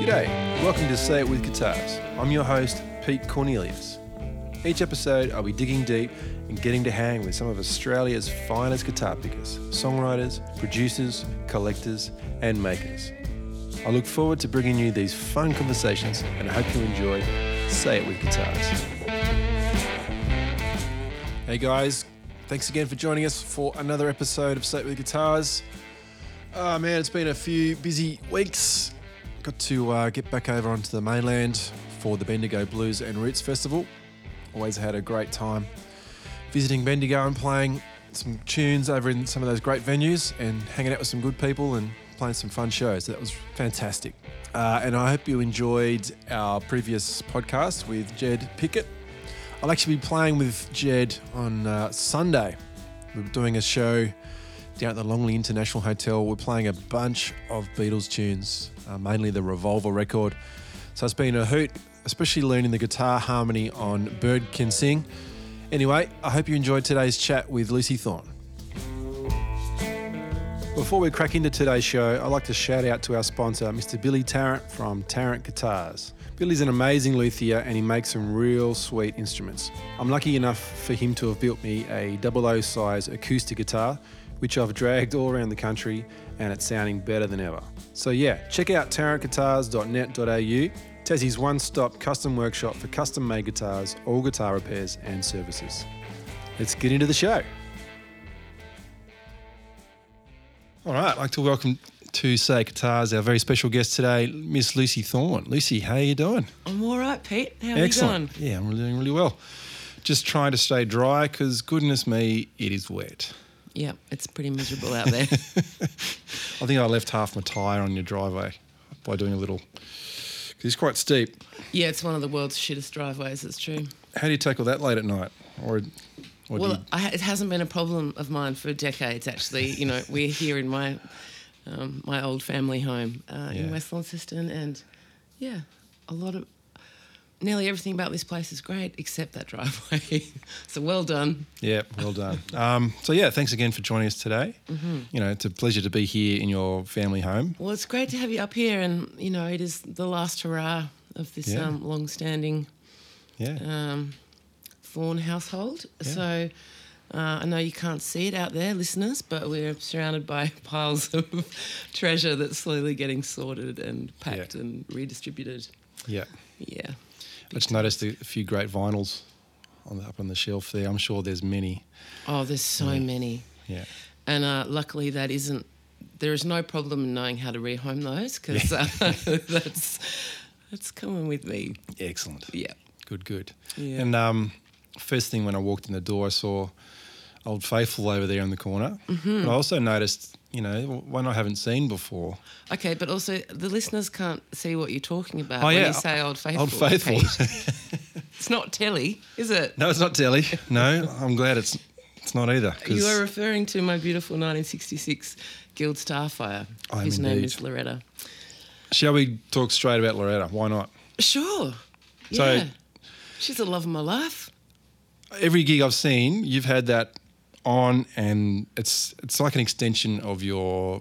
G'day, welcome to Say It With Guitars. I'm your host, Pete Cornelius. Each episode, I'll be digging deep and getting to hang with some of Australia's finest guitar pickers, songwriters, producers, collectors, and makers. I look forward to bringing you these fun conversations and I hope you enjoy Say It With Guitars. Hey guys, thanks again for joining us for another episode of Say It With Guitars. Oh man, it's been a few busy weeks. Got to get back over onto the mainland for the Bendigo Blues and Roots Festival. Always had a great time visiting Bendigo and playing some tunes over in some of those great venues and hanging out with some good people and playing some fun shows. So that was fantastic. And I hope you enjoyed our previous podcast with Jed Pickett. I'll actually be playing with Jed on Sunday. We're doing a show down at the Longley International Hotel. We're playing a bunch of Beatles tunes, mainly the Revolver record. So it's been a hoot, especially learning the guitar harmony on Bird Can Sing. Anyway, I hope you enjoyed today's chat with Lucie Thorne. Before we crack into today's show, I'd like to shout out to our sponsor, Mr. Billy Tarrant from Tarrant Guitars. Billy's an amazing luthier and he makes some real sweet instruments. I'm lucky enough for him to have built me a 00 size acoustic guitar, which I've dragged all around the country and it's sounding better than ever. So yeah, check out tarrantguitars.net.au. Tassie's one-stop custom workshop for custom-made guitars, all guitar repairs and services. Let's get into the show. All right, I'd like to welcome to Say Guitars our very special guest today, Miss Lucie Thorne. Lucie, how are you doing? I'm all right, Pete. How are you doing? Yeah, I'm doing really well. Just trying to stay dry because, goodness me, it is wet. Yeah, it's pretty miserable out there. I think I left half my tyre on your driveway by doing a little... It's quite steep. Yeah, it's one of the world's shittest driveways, it's true. How do you tackle that late at night? It hasn't been a problem of mine for decades, actually. You know, we're here in my old family home in West Launceston and, yeah, a lot of... Nearly everything about this place is great except that driveway. So well done. Yeah, well done. Thanks again for joining us today. Mm-hmm. You know, it's a pleasure to be here in your family home. Well, it's great to have you up here and, you know, it is the last hurrah of this long-standing Thorne household. Yeah. So I know you can't see it out there, listeners, but we're surrounded by piles of treasure that's slowly getting sorted and packed and redistributed. Yeah. Yeah. I just noticed a few great vinyls up on the shelf there. I'm sure there's many. Oh, there's so many. Yeah. And luckily there is no problem in knowing how to rehome those because that's coming with me. Excellent. Yeah. Good. Yeah. And first thing when I walked in the door, I saw Old Faithful over there in the corner. Mm-hmm. And I also noticed, you know, one I haven't seen before. Okay, but also the listeners can't see what you're talking about when you say Old Faithful. Old Faithful. It's not telly, is it? No, it's not telly. No, I'm glad it's not either. You are referring to my beautiful 1966 Guild Starfire, whose name is Loretta. Shall we talk straight about Loretta? Why not? Sure. Yeah. So, she's the love of my life. Every gig I've seen, you've had that on and it's like an extension of your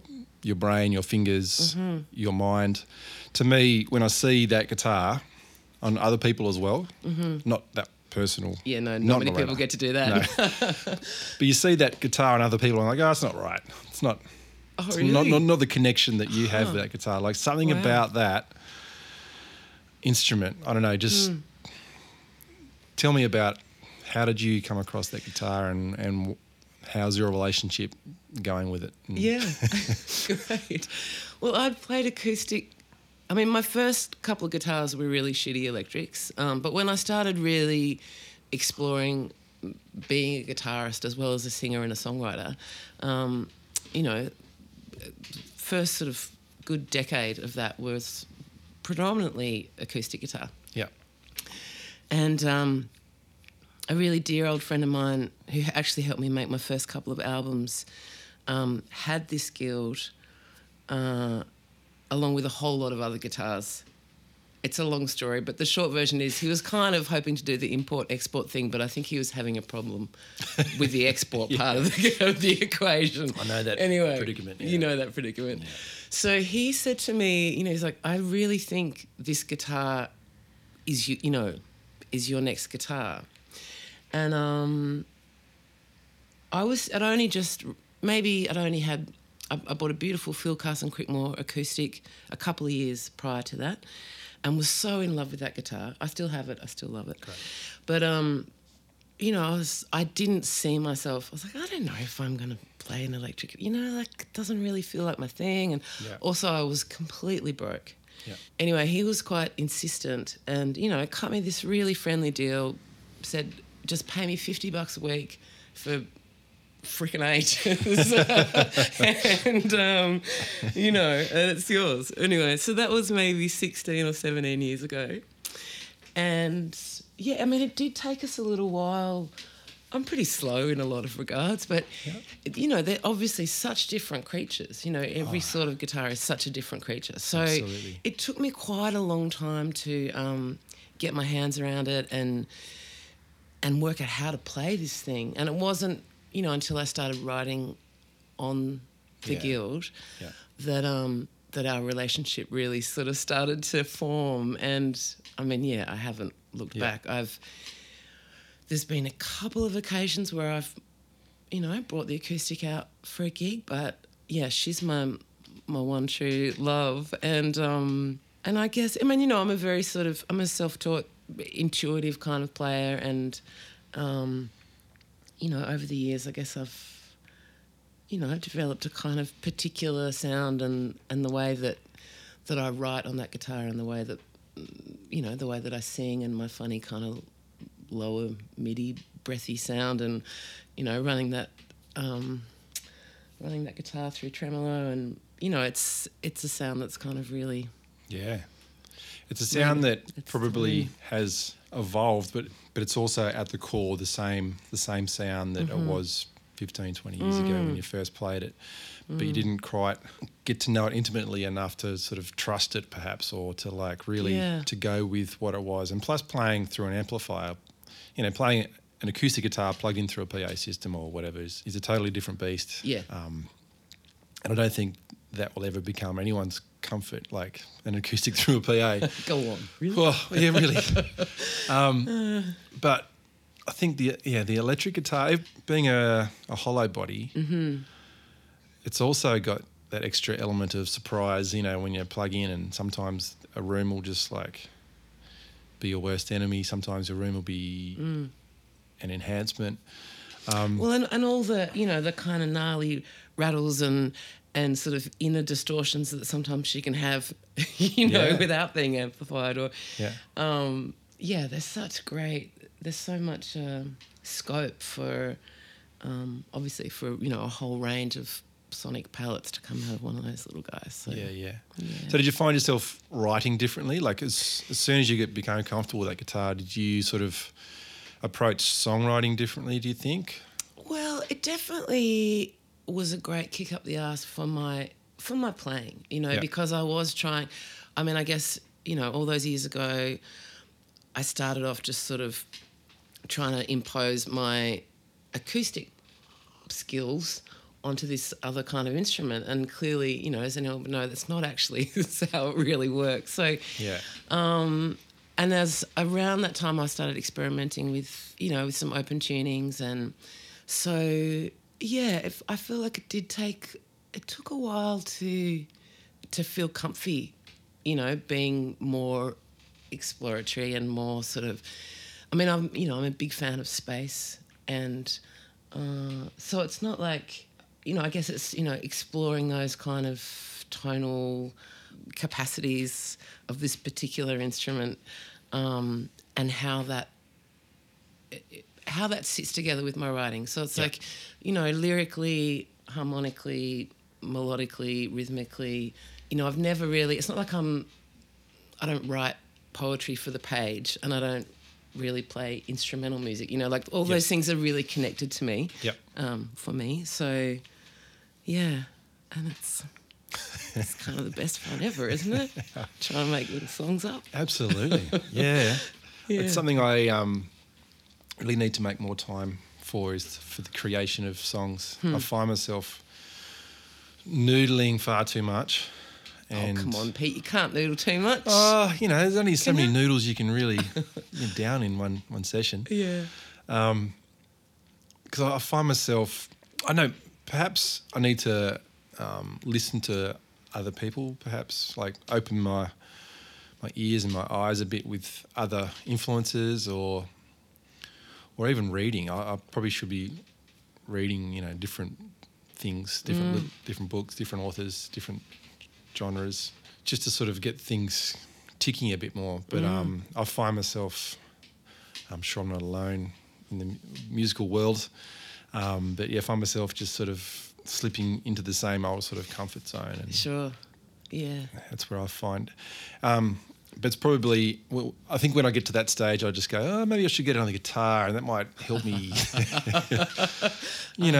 brain, your fingers, mm-hmm. your mind. To me, when I see that guitar on other people as well, mm-hmm. not that personal. Yeah, no, not many people get to do that. No. But you see that guitar on other people and I'm like, oh, it's not right. It's not not the connection that you have with that guitar. Like something about that instrument, I don't know, just tell me about how did you come across that guitar and how's your relationship going with it? Yeah, great. Well, I'd played acoustic. I mean, my first couple of guitars were really shitty electrics, but when I started really exploring being a guitarist as well as a singer and a songwriter, you know, first sort of good decade of that was predominantly acoustic guitar. Yeah. And... a really dear old friend of mine who actually helped me make my first couple of albums had this Guild along with a whole lot of other guitars. It's a long story, but the short version is he was kind of hoping to do the import-export thing, but I think he was having a problem with the export part of the equation. I know that predicament. Yeah. You know that predicament. Yeah. So he said to me, you know, he's like, I really think this guitar is, is your next guitar. And I bought a beautiful Phil Carson Crickmore acoustic a couple of years prior to that. And was so in love with that guitar. I still have it. I still love it. Great. But, I didn't see myself. I was like, I don't know if I'm going to play an electric. It doesn't really feel like my thing. And also I was completely broke. Yeah. Anyway, he was quite insistent and, cut me this really friendly deal, said just pay me $50 a week for freaking ages and and it's yours anyway. So that was maybe 16 or 17 years ago, and it did take us a little while. I'm pretty slow in a lot of regards, but they're obviously such different creatures. Every sort of guitar is such a different creature, so absolutely. It took me quite a long time to get my hands around it and work out how to play this thing. And it wasn't until I started writing on the Guild, that our relationship really sort of started to form. And I haven't looked back. There's been a couple of occasions where I've, brought the acoustic out for a gig, but she's my one true love. And I guess I'm a very sort of I'm a self-taught, intuitive kind of player, and over the years, I guess I've, developed a kind of particular sound and the way that I write on that guitar and the way that, the way that I sing and my funny kind of lower MIDI breathy sound and, running that guitar through tremolo and, it's a sound that's kind of really... Yeah. It's a sound that probably has evolved, but it's also at the core the same sound that it was 15, 20 years ago when you first played it. But you didn't quite get to know it intimately enough to sort of trust it perhaps, or to like really to go with what it was. And plus playing through an amplifier, playing an acoustic guitar plugged in through a PA system or whatever is a totally different beast. Yeah. And I don't think that will ever become anyone's comfort, like an acoustic through a PA. Go on, really? Oh, yeah, really. But I think the electric guitar, being a hollow body, it's also got that extra element of surprise, when you plug in, and sometimes a room will just like be your worst enemy. Sometimes a room will be an enhancement. And all the, the kind of gnarly rattles and sort of inner distortions that sometimes she can have, without being amplified. Or there's such great. There's so much scope for, obviously for a whole range of sonic palettes to come out of one of those little guys. So, So did you find yourself writing differently? Like as soon as you became comfortable with that guitar, did you sort of approach songwriting differently? Do you think? Well, it definitely was a great kick up the arse for my playing, because I was trying. I guess, all those years ago I started off just sort of trying to impose my acoustic skills onto this other kind of instrument, and clearly, as anyone would know, that's not actually how it really works. So and as around that time I started experimenting with, with some open tunings, and so I feel like it took a while to feel comfy, being more exploratory and more sort of, I'm a big fan of space, and so it's not like, I guess it's, exploring those kind of tonal capacities of this particular instrument, and how that sits together with my writing. So it's like, lyrically, harmonically, melodically, rhythmically, I've never really... It's not like I don't write poetry for the page, and I don't really play instrumental music, like all those things are really connected to me, for me. So, and it's... It's kind of the best fun ever, isn't it? Trying to make little songs up. Absolutely, yeah. Yeah. It's something I really need to make more time for, is for the creation of songs. I find myself noodling far too much. And come on, Pete, you can't noodle too much. Oh, you know, there's only so many noodles you can really down in one session. Yeah. Because I find myself, I know perhaps I need to listen to other people, perhaps like open my ears and my eyes a bit with other influences, or even reading. I probably should be reading, you know, different things, different books, different authors, different genres, just to sort of get things ticking a bit more. But I find myself, I'm sure I'm not alone in the musical world, but yeah, I find myself just sort of slipping into the same old sort of comfort zone. And sure, yeah. That's where I find... but it's probably, well, I think when I get to that stage, I just go, oh, maybe I should get another guitar, and that might help me,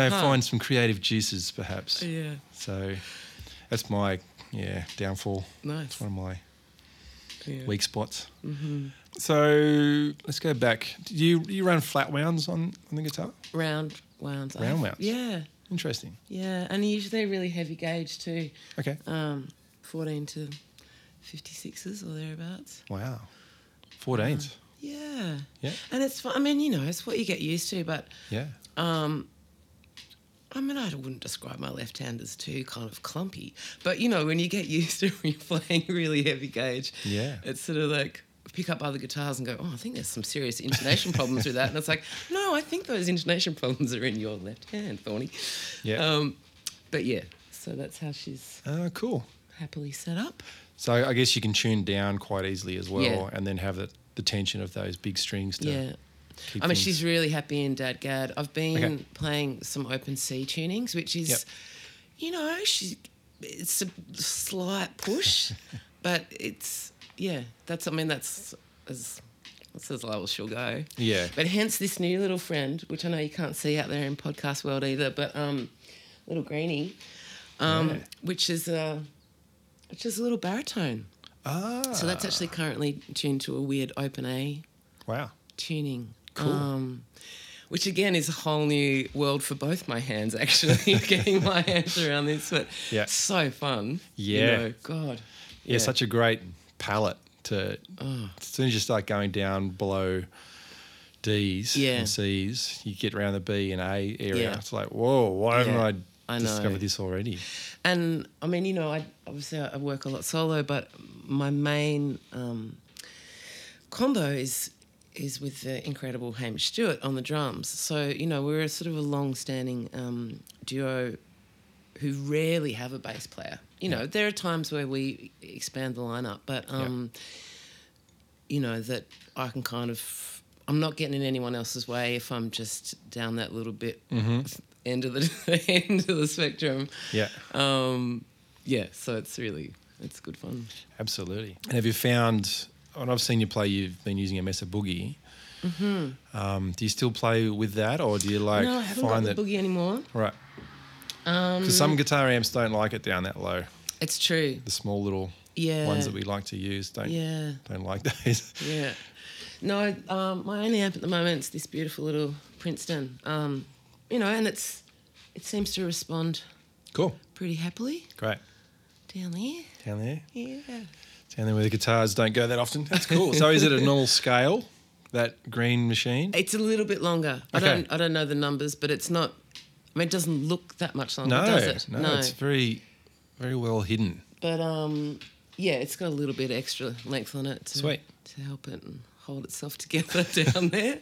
find some creative juices perhaps. Yeah. So that's my, downfall. Nice. It's one of my weak spots. Mm-hmm. So let's go back. Did you run flat wounds on the guitar? Round wounds. Round wounds. Yeah. Interesting. Yeah, and usually really heavy gauge too. Okay. 14 to... 56s or thereabouts. Wow. 14s. Yeah. And it's fun. I mean, it's what you get used to, but... Yeah. I mean, I wouldn't describe my left-hand as too kind of clumpy, but, when you get used to when you're playing really heavy gauge, it's sort of like pick up other guitars and go, oh, I think there's some serious intonation problems with that. And it's like, no, I think those intonation problems are in your left hand, Thorny. Yeah. But, yeah, so that's how she's... cool. Happily set up. So I guess you can tune down quite easily as well, and then have the tension of those big strings to keep things. She's really happy in Dad Gad. I've been playing some open C tunings, which is, it's a slight push, but it's, that's as low as she'll go. Yeah. But hence this new little friend, which I know you can't see out there in podcast world either, but little Greenie, which is... which is a little baritone. Ah. So that's actually currently tuned to a weird open A tuning. Cool. Which, again, is a whole new world for both my hands, actually, getting my hands around this. But so fun. Yeah. God. Yeah, such a great palette to... Oh. As soon as you start going down below Ds and Cs, you get around the B and A area. Yeah. It's like, whoa, why haven't I discovered this already? And, I mean, obviously I work a lot solo, but my main combo is with the incredible Hamish Stewart on the drums. So, we're sort of a long-standing duo who rarely have a bass player. There are times where we expand the lineup, but, that I can kind of... I'm not getting in anyone else's way if I'm just down that little bit... Mm-hmm. End of the spectrum. Yeah. So it's good fun. Absolutely. And have you found, when I've seen you play, you've been using a Mesa Boogie. Mm-hmm. Do you still play with that, or do you like? No, I haven't got the Boogie anymore. Right. Because some guitar amps don't like it down that low. It's true. The small little ones that we like to use don't like those. Yeah. No, my only amp at the moment is this beautiful little Princeton. And it seems to respond pretty happily. Great. Down there? Yeah. Down there where the guitars don't go that often. That's cool. So is it a normal scale, that green machine? It's a little bit longer. Okay. I don't know the numbers, but it's not... I mean, it doesn't look that much longer, does it? No, it's very, very well hidden. But, it's got a little bit extra length on it to help it and hold itself together down there.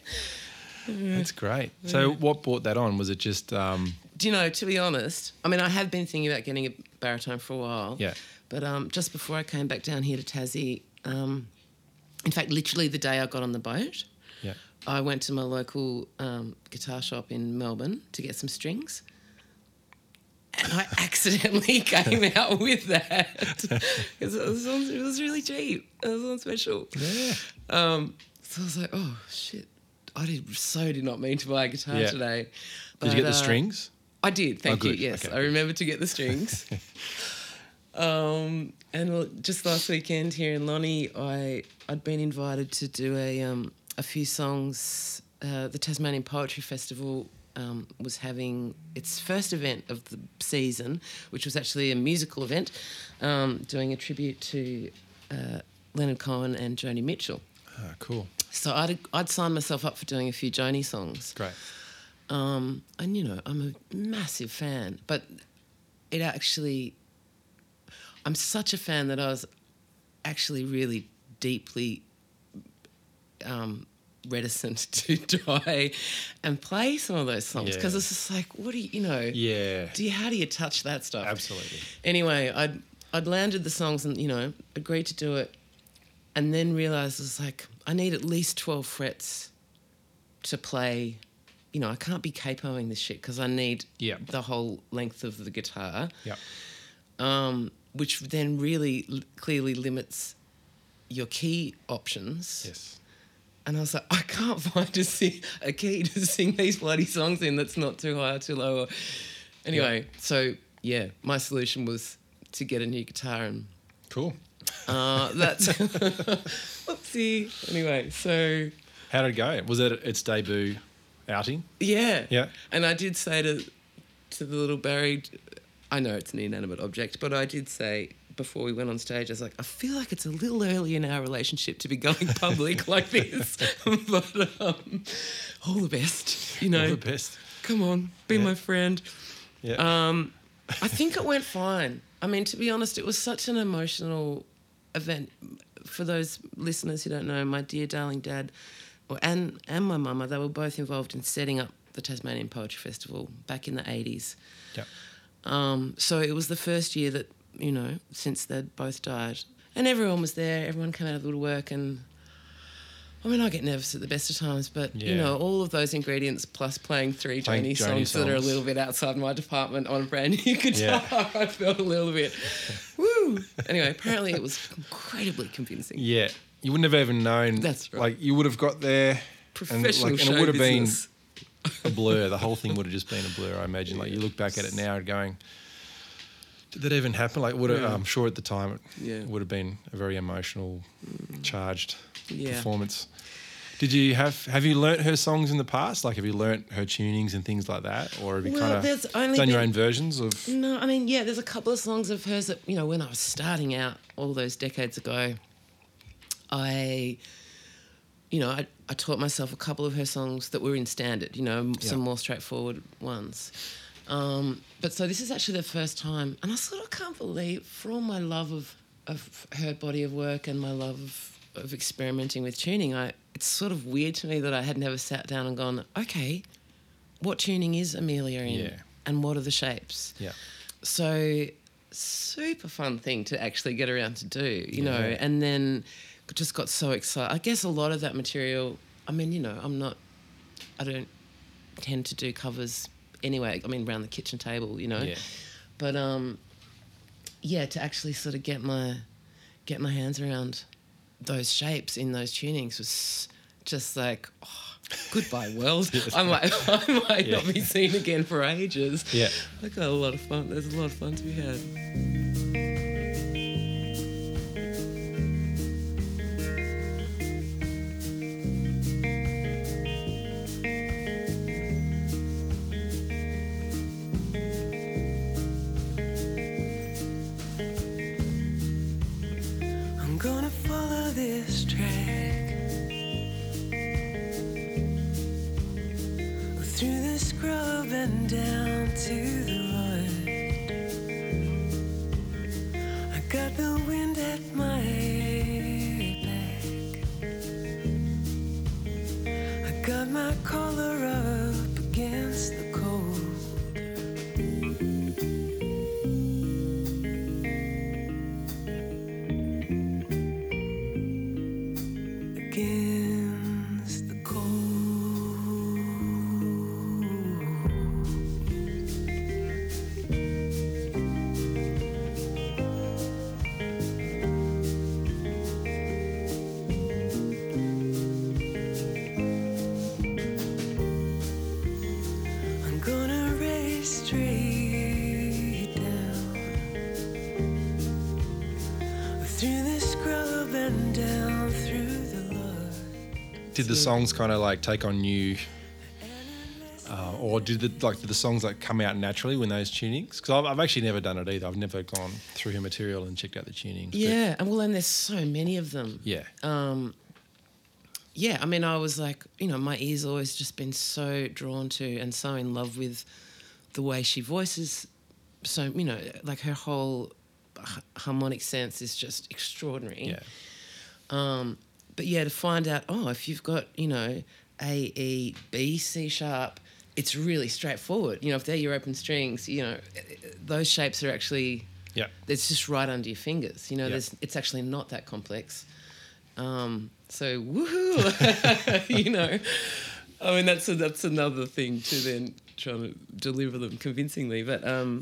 That's great. So what brought that on? Was it just... to be honest, I mean, I have been thinking about getting a baritone for a while. Yeah. But just before I came back down here to Tassie, in fact, literally the day I got on the boat, I went to my local guitar shop in Melbourne to get some strings, and I accidentally came out with that because it was really cheap. It was on special. Yeah. So I was like, oh, shit. I did not mean to buy a guitar today. But, did you get the strings? I did, thank you, yes. Okay. I remembered to get the strings. And just last weekend here in Lonnie, I'd been invited to do a few songs. The Tasmanian Poetry Festival was having its first event of the season, which was actually a musical event, doing a tribute to Leonard Cohen and Joni Mitchell. Oh, cool. So I'd signed myself up for doing a few Joni songs. Great. And, you know, I'm a massive fan, but it actually... I'm such a fan that I was actually really deeply reticent to try and play some of those songs because it's just like, what do you know? Yeah. How do you touch that stuff? Absolutely. Anyway, I'd landed the songs and, you know, agreed to do it, and then realised it was like I need at least 12 frets to play. You know, I can't be capoing this shit because I need the whole length of the guitar. Yeah. Which then really clearly limits your key options. Yes. And I was like, I can't find a key to sing these bloody songs in that's not too high or too low. Anyway, so, yeah, my solution was to get a new guitar. And cool. That's... whoopsie. Anyway, so... How did it go? Was that its debut outing? Yeah. Yeah. And I did say to the little Barry... I know it's an inanimate object, but I did say before we went on stage, I was like, I feel like it's a little early in our relationship to be going public like this, but all the best, you know. All the best. Come on, be my friend. Yeah. I think it went fine. I mean, to be honest, it was such an emotional event. For those listeners who don't know, my dear darling dad and my mama, they were both involved in setting up the Tasmanian Poetry Festival back in the 80s. Yeah. So it was the first year that, you know, since they'd both died. And everyone was there, everyone came out of the woodwork, and I mean, I get nervous at the best of times, but, you know, all of those ingredients plus playing three Joni songs that are a little bit outside my department on a brand new guitar, I felt a little bit, woo. Anyway, apparently it was incredibly convincing. Yeah. You wouldn't have even known. That's right. Like, you would have got there. Professional show business. And it would have been... a blur. The whole thing would have just been a blur, I imagine. Like, you look back at it now and going, did that even happen? Like, I'm sure at the time it would have been a very emotional, charged performance. Did you have you learnt her songs in the past? Like, have you learnt her tunings and things like that, or have you kind of done your own versions of? No, I mean, yeah, there's a couple of songs of hers that, you know, when I was starting out all those decades ago, I taught myself a couple of her songs that were in standard, you know, some more straightforward ones. But so this is actually the first time, and I sort of can't believe, for all my love of her body of work and my love of experimenting with tuning, it's sort of weird to me that I had never sat down and gone, okay, what tuning is Amelia in and what are the shapes? Yeah. So super fun thing to actually get around to do, you know, and then... just got so excited. I guess a lot of that material, I mean, you know, I don't tend to do covers anyway, I mean, around the kitchen table, you know. Yeah. But, to actually sort of get my hands around those shapes in those tunings was just like, oh, goodbye world. I might not be seen again for ages. Yeah. I got a lot of fun. There's a lot of fun to be had. down through the mud. Did the songs kind of like take on new, or did the songs like come out naturally when those tunings? Because I've actually never done it either. I've never gone through her material and checked out the tunings. Yeah, and there's so many of them. Yeah. Yeah, I mean, I was like, my ears always just been so drawn to and so in love with the way she voices. So, like her whole harmonic sense is just extraordinary. Yeah. But, to find out, if you've got, A, E, B, C sharp, it's really straightforward. If they're your open strings, those shapes are actually, it's just right under your fingers. It's actually not that complex. So woohoo, I mean that's another thing too. Then trying to deliver them convincingly, but and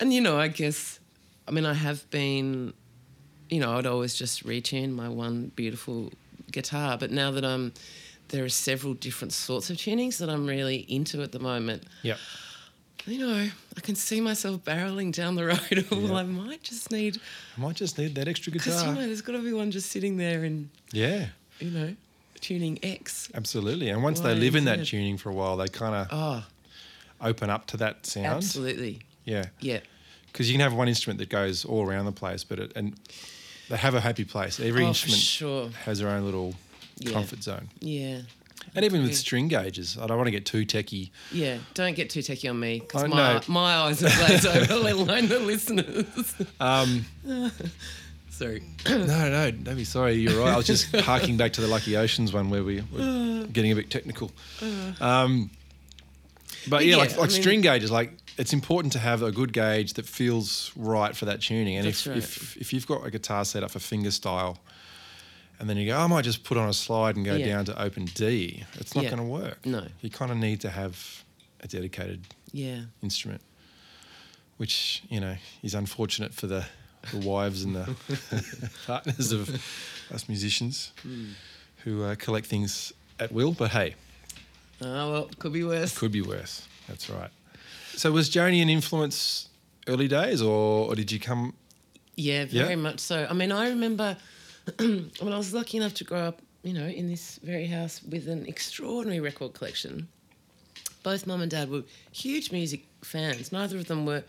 I guess, I mean I have been, I'd always just retune my one beautiful guitar, but now that there are several different sorts of tunings that I'm really into at the moment. Yeah. I can see myself barreling down the road. I might just need that extra guitar. Because, there's got to be one just sitting there and, tuning X. Absolutely. And once they live in that tuning for a while, they kind of open up to that sound. Absolutely. Yeah. Yeah. Because you can have one instrument that goes all around the place, and they have a happy place. Every instrument has their own little comfort zone. Yeah. And even with string gauges, I don't want to get too techie. Yeah, don't get too techie on me because my eyes are glazed over, let alone the listeners. Sorry. No, don't be sorry. You're right. I was just harking back to the Lucky Oceans one where we were getting a bit technical. String gauges, it's important to have a good gauge that feels right for that tuning. And if you've got a guitar set up for finger style, and then you go, I might just put on a slide and go down to open D. It's not going to work. No. You kind of need to have a dedicated instrument, which, is unfortunate for the wives and the partners of us musicians who collect things at will. But, hey. It could be worse. That's right. So was Joni an influence early days or did you come? Yeah, very much so. I mean, I remember... I was lucky enough to grow up, in this very house with an extraordinary record collection. Both Mum and Dad were huge music fans. Neither of them were...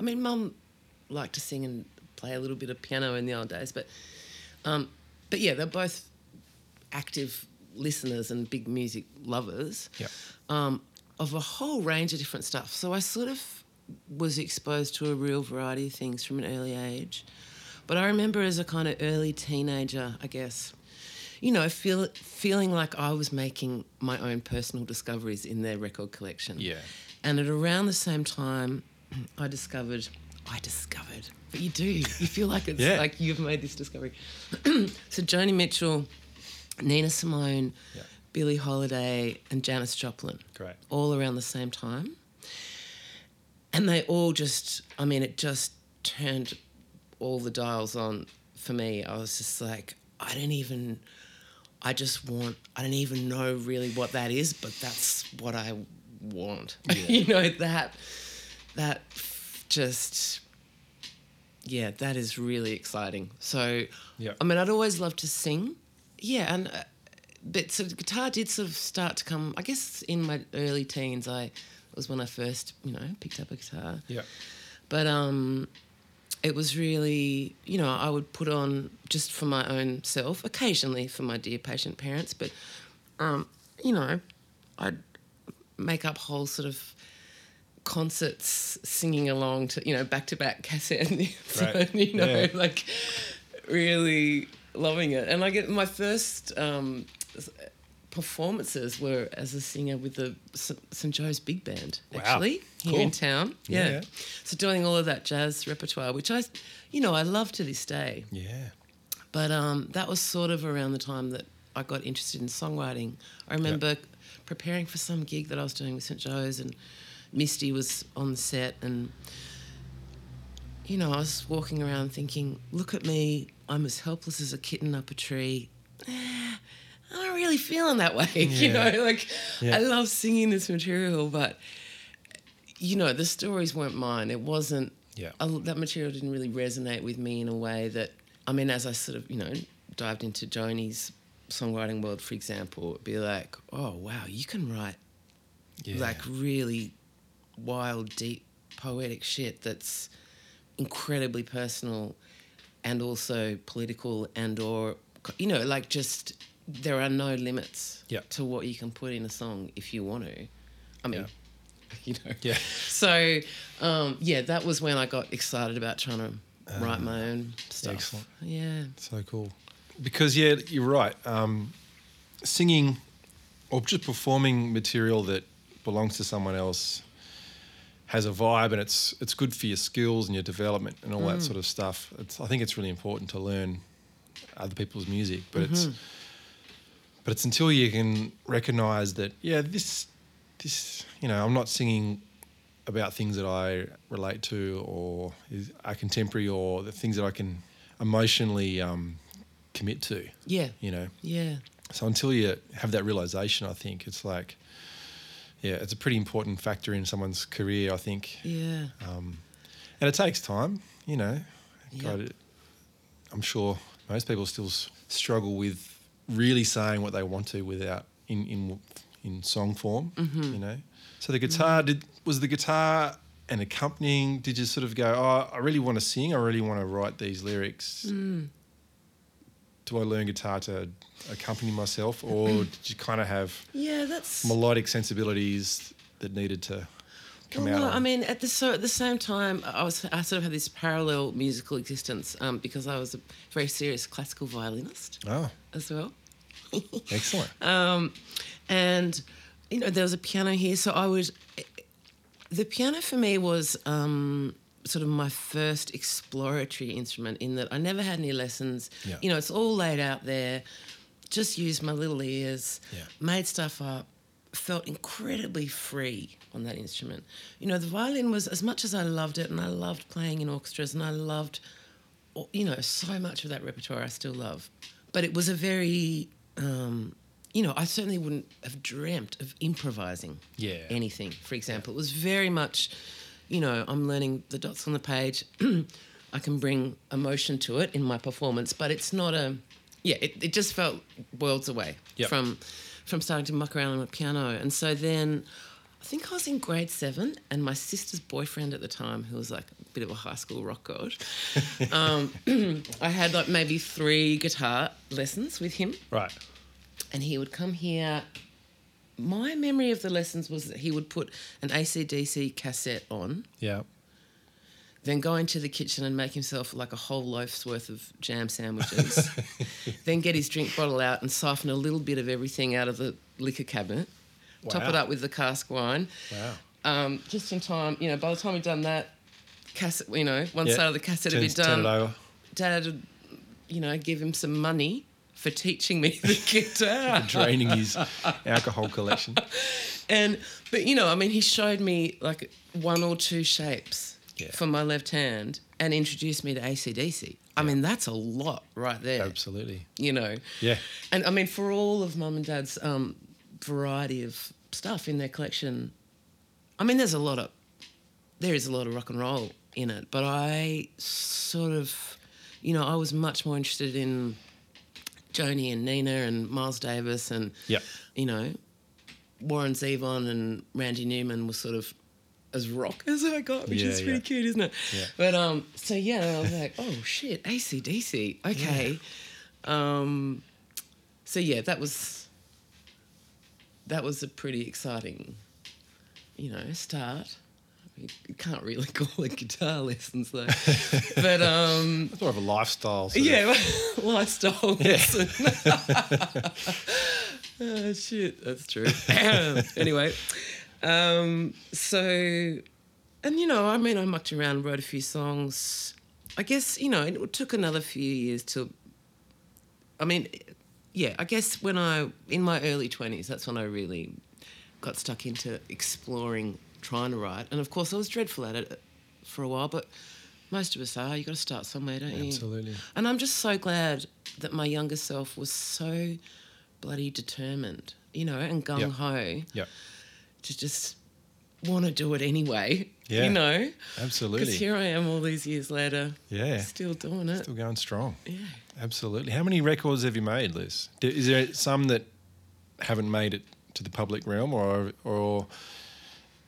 I mean, Mum liked to sing and play a little bit of piano in the old days, but they're both active listeners and big music lovers of a whole range of different stuff. So I sort of was exposed to a real variety of things from an early age. But I remember as a kind of early teenager, I guess, feeling like I was making my own personal discoveries in their record collection. Yeah. And at around the same time, I discovered. But you do. You feel like it's like you've made this discovery. So Joni Mitchell, Nina Simone, Billie Holiday and Janis Joplin. Great. All around the same time. And they all just, it just turned... all the dials on for me. I was just like, I don't even know really what that is, but that's what I want. Yeah. That is really exciting. So, I'd always loved to sing. Yeah. And, but so guitar did sort of start to come, I guess in my early teens, was when I first, picked up a guitar. Yeah. But, it was really, I would put on just for my own self, occasionally for my dear patient parents, but, I'd make up whole sort of concerts singing along to, back-to-back cassette. Right. Really loving it. And my first performances were as a singer with the St Joe's big band, actually, here in town. Yeah. Yeah. So doing all of that jazz repertoire, which I love to this day. Yeah. But that was sort of around the time that I got interested in songwriting. I remember preparing for some gig that I was doing with St Joe's and Misty was on the set and, I was walking around thinking, look at me, I'm as helpless as a kitten up a tree. I'm not really feeling that way, I love singing this material, but, the stories weren't mine. It wasn't, that material didn't really resonate with me in a way that, as I sort of, dived into Joni's songwriting world, for example, it'd be like, oh, wow, you can write like really wild, deep, poetic shit that's incredibly personal and also political and or, you know, like just there are no limits to what you can put in a song if you want to. I mean, you know. Yeah. So, that was when I got excited about trying to write my own stuff. Excellent. Yeah. So cool. Because, yeah, you're right. Singing or just performing material that belongs to someone else has a vibe, and it's good for your skills and your development and all that sort of stuff. I think it's really important to learn other people's music, but it's until you can recognise that, this, you know, I'm not singing about things that I relate to or are contemporary or the things that I can emotionally commit to. Yeah. You know? Yeah. So until you have that realisation, I think, it's like, yeah, it's a pretty important factor in someone's career, I think. Yeah. And it takes time, you know. Yep. God, I'm sure most people still struggle with really saying what they want to without in song form, you know. So the guitar, was the guitar and accompanying, did you sort of go, oh, I really want to sing, I really want to write these lyrics. Do I learn guitar to accompany myself, or did you kind of have melodic sensibilities that needed to come out? No, I mean, at the same time, I sort of had this parallel musical existence because I was a very serious classical violinist as well. Excellent. And, you know, there was a piano here, so the piano for me was sort of my first exploratory instrument in that I never had any lessons. Yeah. You know, it's all laid out there. Just used my little ears, made stuff up, felt incredibly free on that instrument. You know, the violin was, as much as I loved it and I loved playing in orchestras and I loved, you know, so much of that repertoire I still love, but it was a very... you know, I certainly wouldn't have dreamt of improvising anything, for example. It was very much, you know, I'm learning the dots on the page. I can bring emotion to it in my performance, but it's not it just felt worlds away from starting to muck around on the piano. And so then I think I was in grade 7 and my sister's boyfriend at the time, who was like a bit of a high school rock god, I had like maybe 3 guitar lessons with him. Right. And he would come here. My memory of the lessons was that he would put an AC/DC cassette on. Yeah. Then go into the kitchen and make himself like a whole loaf's worth of jam sandwiches. Then get his drink bottle out and siphon a little bit of everything out of the liquor cabinet. Wow. Top it up with the cask wine. Wow. Just in time, you know, by the time we'd done that, cassette, you know, one side of the cassette had been done. Turn it over. Dad would, you know, give him some money for teaching me the guitar. Draining his alcohol collection. But, you know, I mean, he showed me like 1 or 2 shapes for my left hand and introduced me to AC/DC. Yeah. I mean, that's a lot right there. Absolutely. You know? Yeah. And, I mean, for all of Mum and Dad's variety of stuff in their collection, I mean, there is a lot of rock and roll in it, but I sort of, you know, I was much more interested in Joni and Nina and Miles Davis and, you know, Warren Zevon and Randy Newman were sort of as rock as I got, which is pretty cute, isn't it? Yeah. But so, yeah, I was like, oh, shit, AC/DC, okay. Yeah. So, yeah, that was a pretty exciting, you know, start. You can't really call it guitar lessons though. But it's more of a lifestyle. Lifestyle lesson. Oh, shit, that's true. Anyway, so, and, you know, I mean, I mucked around, wrote a few songs. I guess, you know, it took another few years I guess when in my early 20s, that's when I really got stuck into exploring trying to write, and of course I was dreadful at it for a while, but most of us are. You got to start somewhere, don't you? Absolutely. And I'm just so glad that my younger self was so bloody determined, you know, and gung ho to just want to do it anyway. Yeah, you know? Absolutely. Because here I am all these years later. Yeah. Still doing it. Still going strong. Yeah. Absolutely. How many records have you made, Liz? Is there some that haven't made it to the public realm, or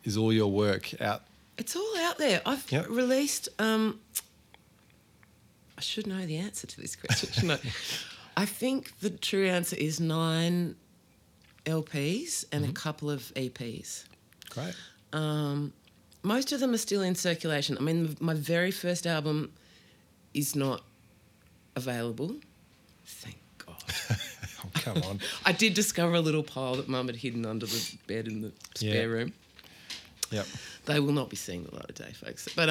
is all your work out? It's all out there. I've released... I should know the answer to this question, shouldn't I? I think the true answer is 9 LPs and a couple of EPs. Great. Most of them are still in circulation. I mean, my very first album is not available. Thank God. Oh, come on. I did discover a little pile that Mum had hidden under the bed in the spare room. Yep. They will not be seeing the light of day, folks. But,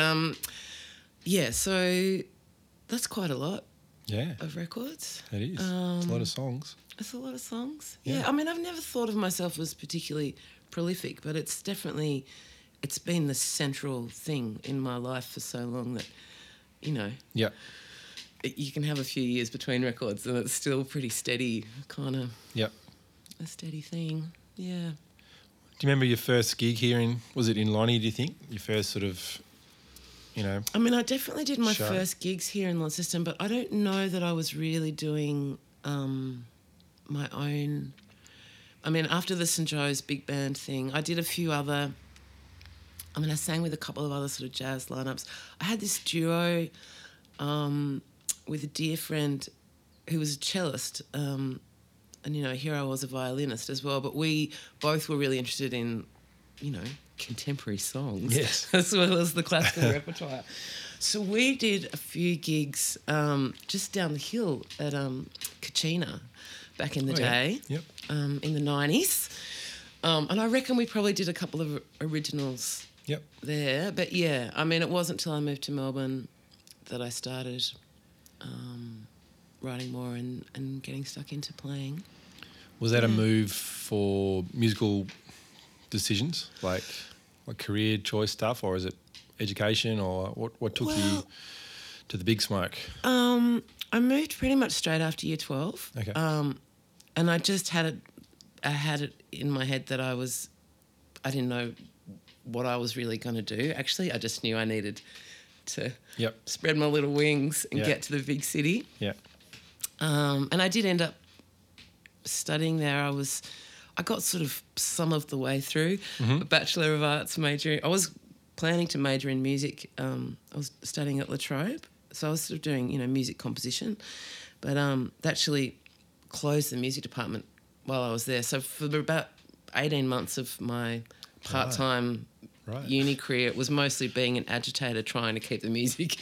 so that's quite a lot of records. It is. It's a lot of songs. It's a lot of songs. Yeah. I mean, I've never thought of myself as particularly prolific, but it's definitely... It's been the central thing in my life for so long that, you know, you can have a few years between records and it's still pretty steady, kind of a steady thing. Yeah. Do you remember your first gig here was it in Lonnie, do you think? Your first sort of, you know. I mean, I definitely did my first gigs here in Launceston, but I don't know that I was really doing my own. I mean, after the St Joe's big band thing, I did a few other... I mean, I sang with a couple of other sort of jazz lineups. I had this duo with a dear friend who was a cellist, and, you know, here I was a violinist as well, but we both were really interested in, you know, contemporary songs as well as the classical repertoire. So we did a few gigs just down the hill at Kachina back in the day, in the 90s. And I reckon we probably did a couple of originals there. But, I mean, it wasn't until I moved to Melbourne that I started writing more and getting stuck into playing. Was that a move for musical decisions, like career choice stuff, or is it education, or what took you to the big smoke? I moved pretty much straight after year 12. Okay. And I just had it. I had it in my head that I didn't know what I was really going to do. Actually, I just knew I needed to spread my little wings and get to the big city. Yeah. And I did end up studying there. I got sort of some of the way through a Bachelor of Arts major. I was planning to major in music. I was studying at La Trobe, so I was sort of doing, you know, music composition. But they actually closed the music department while I was there. So for about 18 months of my part-time uni career, it was mostly being an agitator trying to keep the music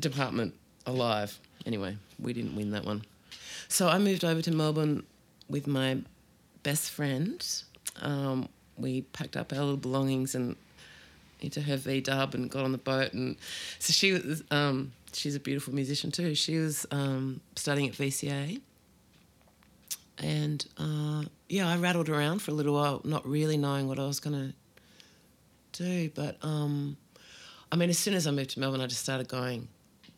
department alive. Anyway, we didn't win that one. So I moved over to Melbourne with my best friend. We packed up our little belongings and into her V-dub and got on the boat. And so she was, she's a beautiful musician too. She was studying at VCA. And, I rattled around for a little while, not really knowing what I was going to do. But, I mean, as soon as I moved to Melbourne, I just started going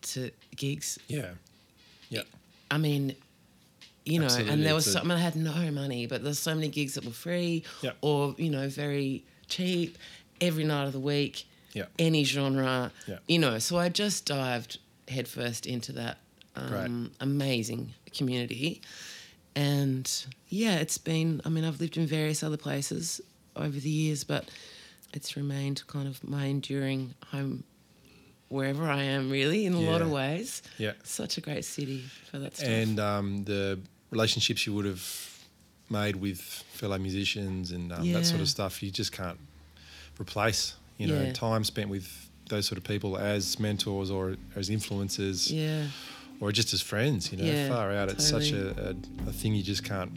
to gigs. Yeah. Yeah. I mean, you know, absolutely. And there was I had no money, but there's so many gigs that were free or, you know, very cheap, every night of the week, any genre, you know. So I just dived headfirst into that amazing community. And, it's been... I mean, I've lived in various other places over the years, but it's remained kind of my enduring home wherever I am, really, in a lot of ways. Yeah. Such a great city for that stuff. And the relationships you would have made with fellow musicians and that sort of stuff, you just can't replace, you know, time spent with those sort of people as mentors or as influencers. Yeah. Or just as friends, you know, far out. Totally. It's such a thing you just can't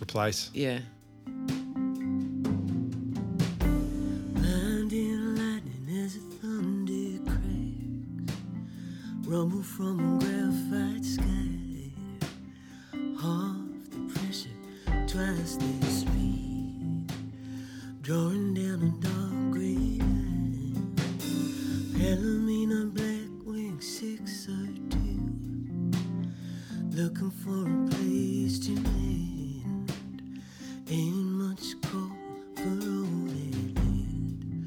replace. Yeah. Blinding lightning as a thunder cracks, rumble from graphite sky, half the pressure, twice the speed, drawing down a dark grey line, Palomino black wing 602. Looking for a place to land. Ain't much call for all that land.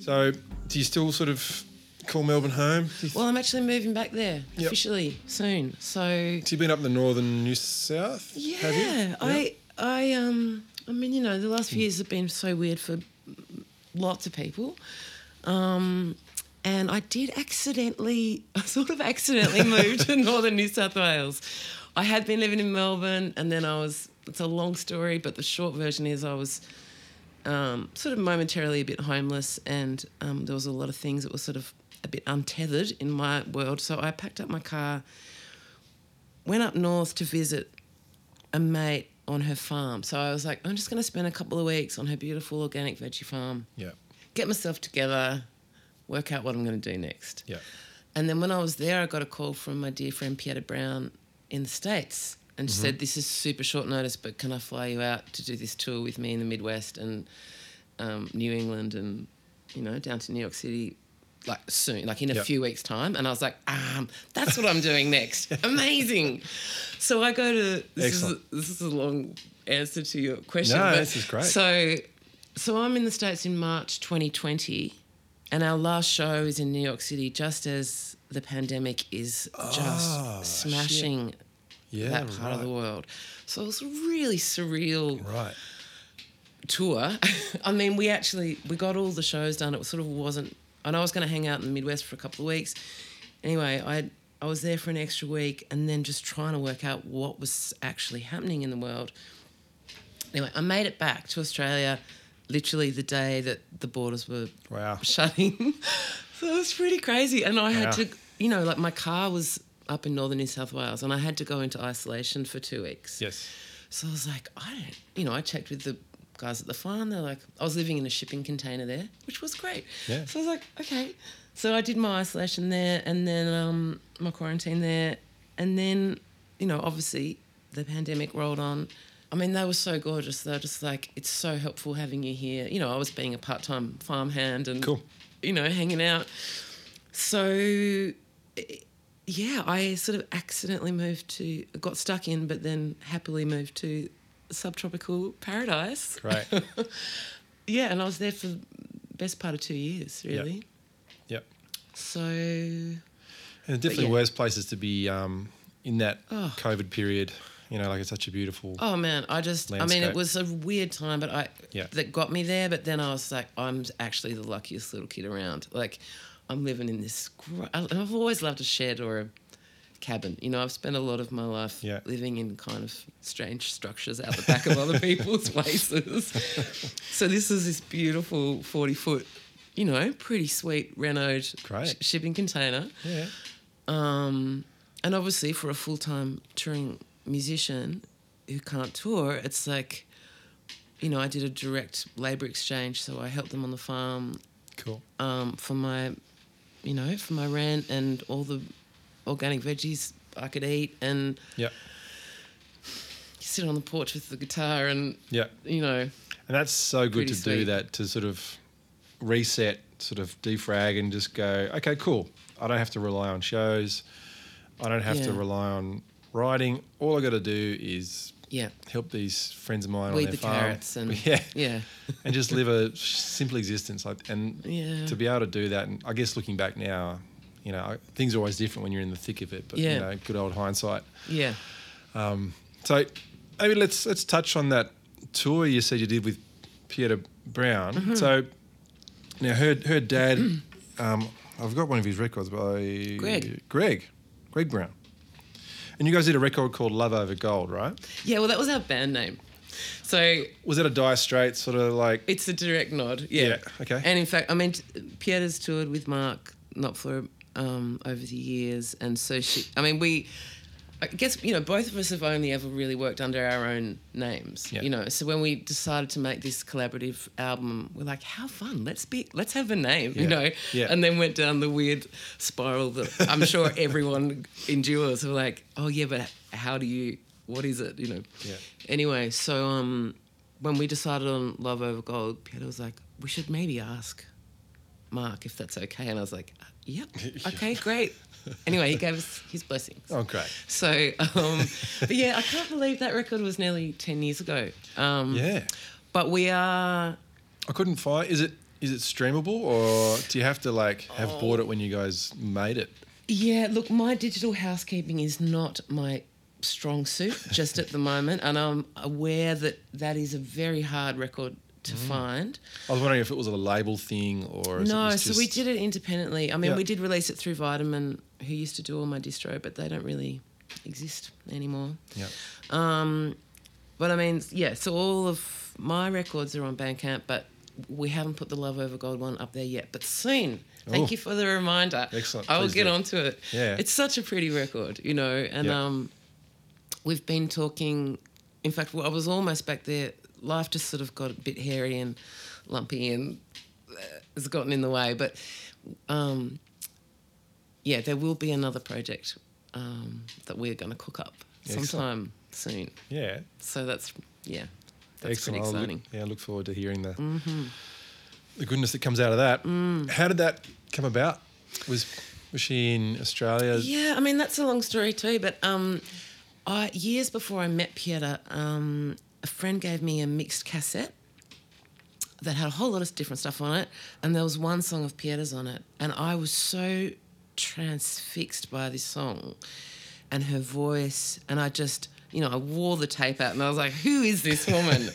So do you still sort of call Melbourne home? Well, I'm actually moving back there officially soon. So you've been up in the northern New South? Yeah. Have you? Yeah. I mean, you know, the last few years have been so weird for lots of people. And I did accidentally move to northern New South Wales. I had been living in Melbourne and then it's a long story, but the short version is I was sort of momentarily a bit homeless and there was a lot of things that were sort of a bit untethered in my world. So I packed up my car, went up north to visit a mate on her farm. So I was like, I'm just going to spend a couple of weeks on her beautiful organic veggie farm, get myself together, work out what I'm going to do next. Yeah. And then when I was there, I got a call from my dear friend Pieta Brown in the States. And she said, this is super short notice, but can I fly you out to do this tour with me in the Midwest and New England and, you know, down to New York City, like soon, like in a few weeks' time? And I was like, that's what I'm doing next. Amazing. So I go to – this is a long answer to your question. No, this is great. So I'm in the States in March 2020 and our last show is in New York City just as the pandemic is just smashing – that part of the world. So it was a really surreal tour. I mean, we got all the shows done. It sort of wasn't... I know I was going to hang out in the Midwest for a couple of weeks. Anyway, I was there for an extra week and then just trying to work out what was actually happening in the world. Anyway, I made it back to Australia literally the day that the borders were shutting. So it was pretty crazy. And I had to... You know, like my car was... up in northern New South Wales and I had to go into isolation for 2 weeks. Yes. So I was like, I checked with the guys at the farm. They're like, I was living in a shipping container there, which was great. Yeah. So I was like, okay. So I did my isolation there and then my quarantine there. And then, you know, obviously the pandemic rolled on. I mean, they were so gorgeous. They were just like, it's so helpful having you here. You know, I was being a part-time farmhand and, you know, hanging out. So... I sort of accidentally got stuck in, but then happily moved to subtropical paradise. Right. And I was there for the best part of 2 years, really. Yep. So. And definitely worse places to be in that COVID period. You know, like it's such a beautiful. Oh man, I mean, it was a weird time, but that got me there. But then I was like, I'm actually the luckiest little kid around. Like. I'm living in this... I've always loved a shed or a cabin. You know, I've spent a lot of my life living in kind of strange structures out the back of other people's places. So this is this beautiful 40-foot, you know, pretty sweet Renault shipping container. Yeah. And obviously for a full-time touring musician who can't tour, it's like, you know, I did a direct labour exchange, so I helped them on the farm. Cool. For my rent and all the organic veggies I could eat and sit on the porch with the guitar and, you know. And that's so good to do that, to sort of reset, sort of defrag and just go, okay, cool. I don't have to rely on shows. I don't have to rely on writing. All I got to do is help these friends of mine on their farm. Weed the carrots and... Yeah. And just live a simple existence. To be able to do that, and I guess looking back now, you know, things are always different when you're in the thick of it, but, you know, good old hindsight. Yeah. So maybe let's touch on that tour you said you did with Pieta Brown. Mm-hmm. So now her dad, I've got one of his records by... Greg Brown. And you guys did a record called Love Over Gold, right? Yeah, well, that was our band name. So... Was that a Dire Straits sort of like... It's a direct nod, yeah. Okay. And in fact, I mean, Pieta's toured with Mark Knopfler over the years and so she... I mean, I guess, you know, both of us have only ever really worked under our own names, you know. So when we decided to make this collaborative album, we're like, how fun, let's have a name, you know. Yeah. And then went down the weird spiral that I'm sure everyone endures. We're like, oh, yeah, but what is it, you know. Yeah. Anyway, so when we decided on Love Over Gold, Pieta was like, we should maybe ask Mark if that's okay. And I was like, yep, okay, great. Anyway, he gave us his blessings. Oh, great. So, but yeah, I can't believe that record was nearly 10 years ago. But we are I couldn't find. Is it streamable, or do you have to like have bought it when you guys made it? Yeah, look, my digital housekeeping is not my strong suit just at the moment, and I'm aware that that is a very hard record to find. I was wondering if it was a label thing or... No, so we did it independently. I mean, we did release it through Vitamin, who used to do all my distro, but they don't really exist anymore. Yeah. But I mean, yeah, so all of my records are on Bandcamp, but we haven't put the Love Over Gold one up there yet, but soon. Thank you for the reminder. Excellent. I will get onto it. Yeah. It's such a pretty record, you know, and we've been talking... In fact, I was almost back there. Life just sort of got a bit hairy and lumpy and has gotten in the way. But, there will be another project that we're going to cook up sometime soon. Yeah. So that's pretty exciting. I look forward to hearing that. Mm-hmm. The goodness that comes out of that. Mm. How did that come about? Was she in Australia? Yeah, I mean, that's a long story too. But years before I met Pieta, a friend gave me a mixed cassette that had a whole lot of different stuff on it, and there was one song of Pieta's on it, and I was so transfixed by this song and her voice, and I just... You know, I wore the tape out and I was like, who is this woman?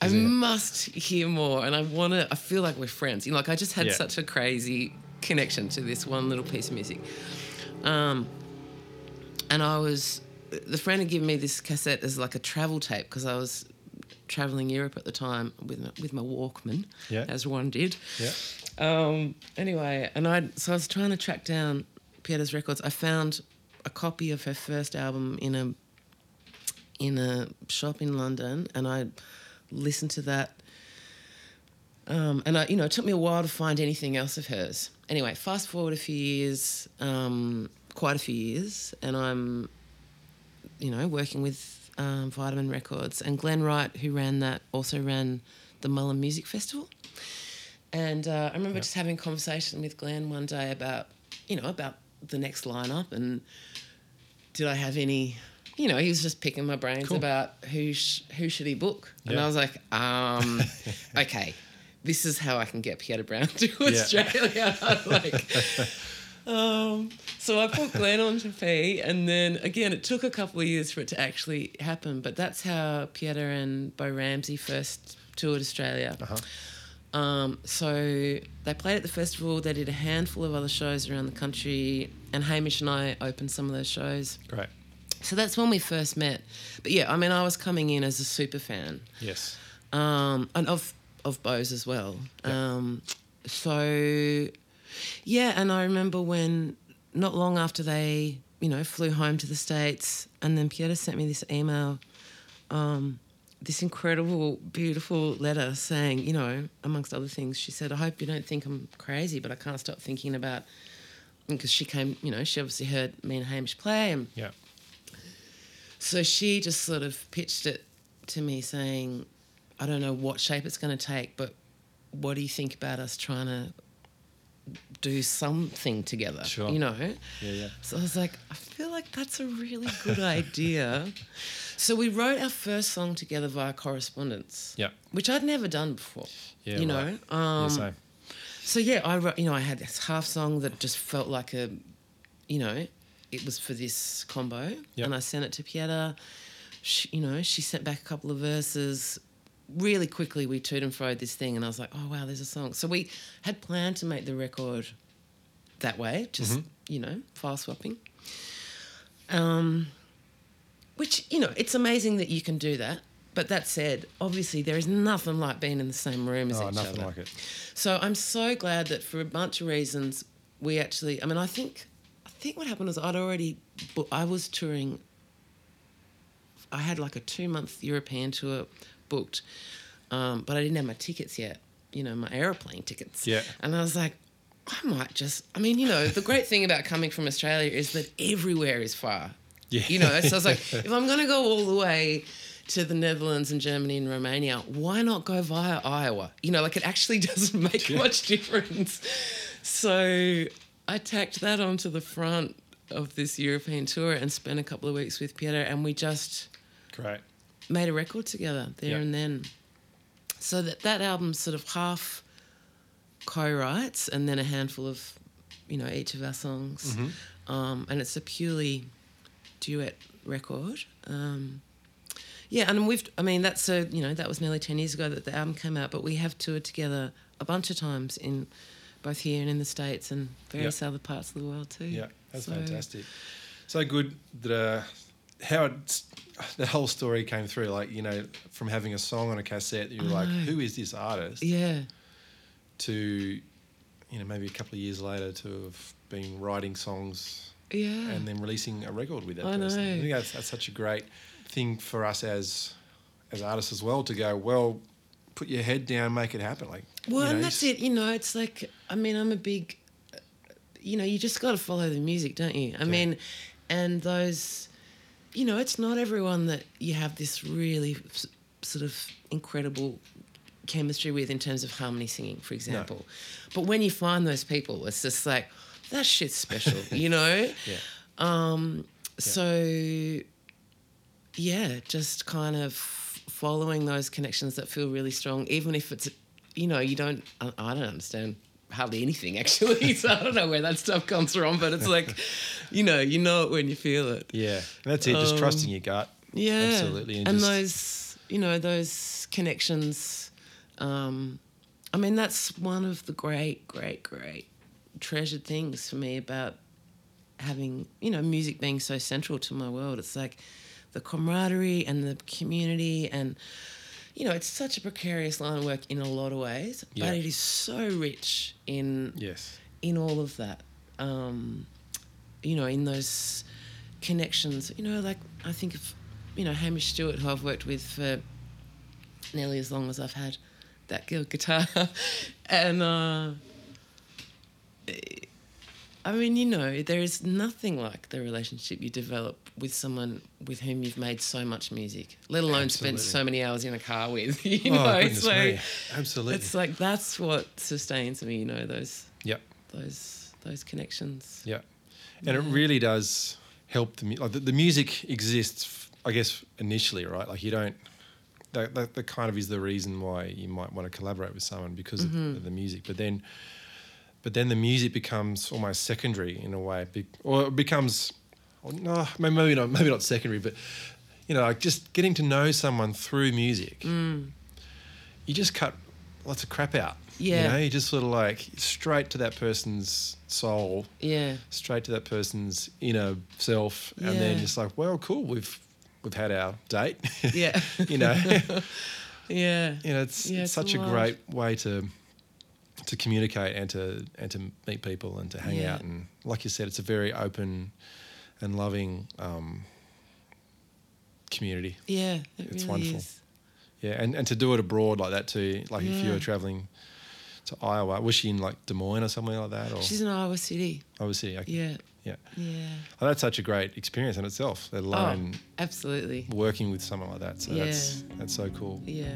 I must hear more, and I feel like we're friends. You know, like I just had such a crazy connection to this one little piece of music. And the friend had given me this cassette as like a travel tape because I was travelling Europe at the time with my Walkman, as one did. Yeah. Anyway, so I was trying to track down Pieta's records. I found a copy of her first album in a shop in London, and I listened to that. And it took me a while to find anything else of hers. Anyway, fast forward a few years, quite a few years, and I'm, working with Vitamin Records, and Glenn Wright, who ran that, also ran the Mullen Music Festival. And I remember just having a conversation with Glenn one day about the next lineup, and did I have any... he was just picking my brains about who should he book. Yeah. And I was like, okay, this is how I can get Pieta Brown to Australia. So I put Glenn on to P, and then, again, it took a couple of years for it to actually happen, but that's how Pieta and Bo Ramsey first toured Australia. Uh-huh. So they played at the festival. They did a handful of other shows around the country, and Hamish and I opened some of those shows. Great. So that's when we first met. But, I was coming in as a super fan. Yes. And of Bo's as well. Yep. And I remember when not long after they, flew home to the States, and then Pieta sent me this email, this incredible, beautiful letter saying, amongst other things, she said, I hope you don't think I'm crazy, but I can't stop thinking about... Because she came, she obviously heard me and Hamish play and... Yeah. So she just sort of pitched it to me saying, I don't know what shape it's going to take, but what do you think about us trying to do something together? Sure. Yeah. So I was like, I feel like that's a really good idea. So we wrote our first song together via correspondence. Yeah. Which I'd never done before. Yeah. Right. Same. So I wrote, I had this half song that just felt like a, it was for this combo, and I sent it to Pieta. She sent back a couple of verses. Really quickly we toot and froed this thing, and I was like, oh, wow, there's a song. So we had planned to make the record that way, just, file swapping. Which, it's amazing that you can do that. But that said, obviously there is nothing like being in the same room as each other. Oh, nothing like it. So I'm so glad that for a bunch of reasons we actually... I think what happened was I was touring. I had like a 2-month European tour booked, but I didn't have my tickets yet, my aeroplane tickets. Yeah. And I was like, I might just, the great thing about coming from Australia is that everywhere is far. Yeah. So I was like, if I'm going to go all the way to the Netherlands and Germany and Romania, why not go via Iowa? It actually doesn't make much difference. So... I tacked that onto the front of this European tour and spent a couple of weeks with Pieta, and we just made a record together there and then. So that album's sort of half co-writes and then a handful of, you know, each of our songs. Mm-hmm. And it's a purely duet record. Yeah, and that's that was nearly 10 years ago that the album came out, but we have toured together a bunch of times in both here and in the States and various other parts of the world too. Yeah, that's fantastic. So good that how the whole story came through, like, you know, from having a song on a cassette that you were like, who is this artist? Yeah. To, you know, maybe a couple of years later to have been writing songs and then releasing a record with that person. I think that's such a great thing for us as artists as well, to go, well, put your head down, make it happen. Like, well, and that's it, you know, it's like, I mean, I'm a big, you know, you just got to follow the music, don't you? I mean, and those, you know, it's not everyone that you have this really sort of incredible chemistry with in terms of harmony singing, for example. No. But when you find those people, it's just like, that shit's special, you know? Yeah. So... yeah, just kind of following those connections that feel really strong, even if it's, you know, you don't... I don't understand hardly anything, actually, so I don't know where that stuff comes from, but it's like, you know it when you feel it. Yeah, that's it, just trusting your gut. Yeah. Absolutely. And those, you know, those connections... I mean, that's one of the great, great, great treasured things for me about having, you know, music being so central to my world. It's like... the camaraderie and the community and, you know, it's such a precarious line of work in a lot of ways, but it is so rich in all of that, you know, in those connections. You know, like I think of, you know, Hamish Stewart, who I've worked with for nearly as long as I've had that guitar. And, I mean, you know, there is nothing like the relationship you develop with someone with whom you've made so much music, let alone spent so many hours in a car with, you know. It's like, me. Absolutely. It's like that's what sustains me, you know, those connections. Yeah. And it really does help the music exists, I guess, initially, right? Like you don't – that kind of is the reason why you might want to collaborate with someone because of the music. But then the music becomes almost secondary in a way, or it becomes, maybe not secondary, but, you know, like just getting to know someone through music, you just cut lots of crap out. Yeah. You know, you just sort of like straight to that person's soul. Yeah. Straight to that person's inner self. Yeah. And then just like, well, cool, we've had our date. Yeah. You know. Yeah. You know, it's such a great way to communicate and to meet people and to hang out, and like you said, it's a very open and loving community. Yeah, it's really wonderful. Is. Yeah, and to do it abroad like that too. Like if you were traveling to Iowa, was she in like Des Moines or somewhere like that? Or she's in Iowa City. Iowa City. Okay. Yeah. Yeah. Yeah. Well, that's such a great experience in itself. Let alone absolutely working with someone like that. So that's so cool. Yeah.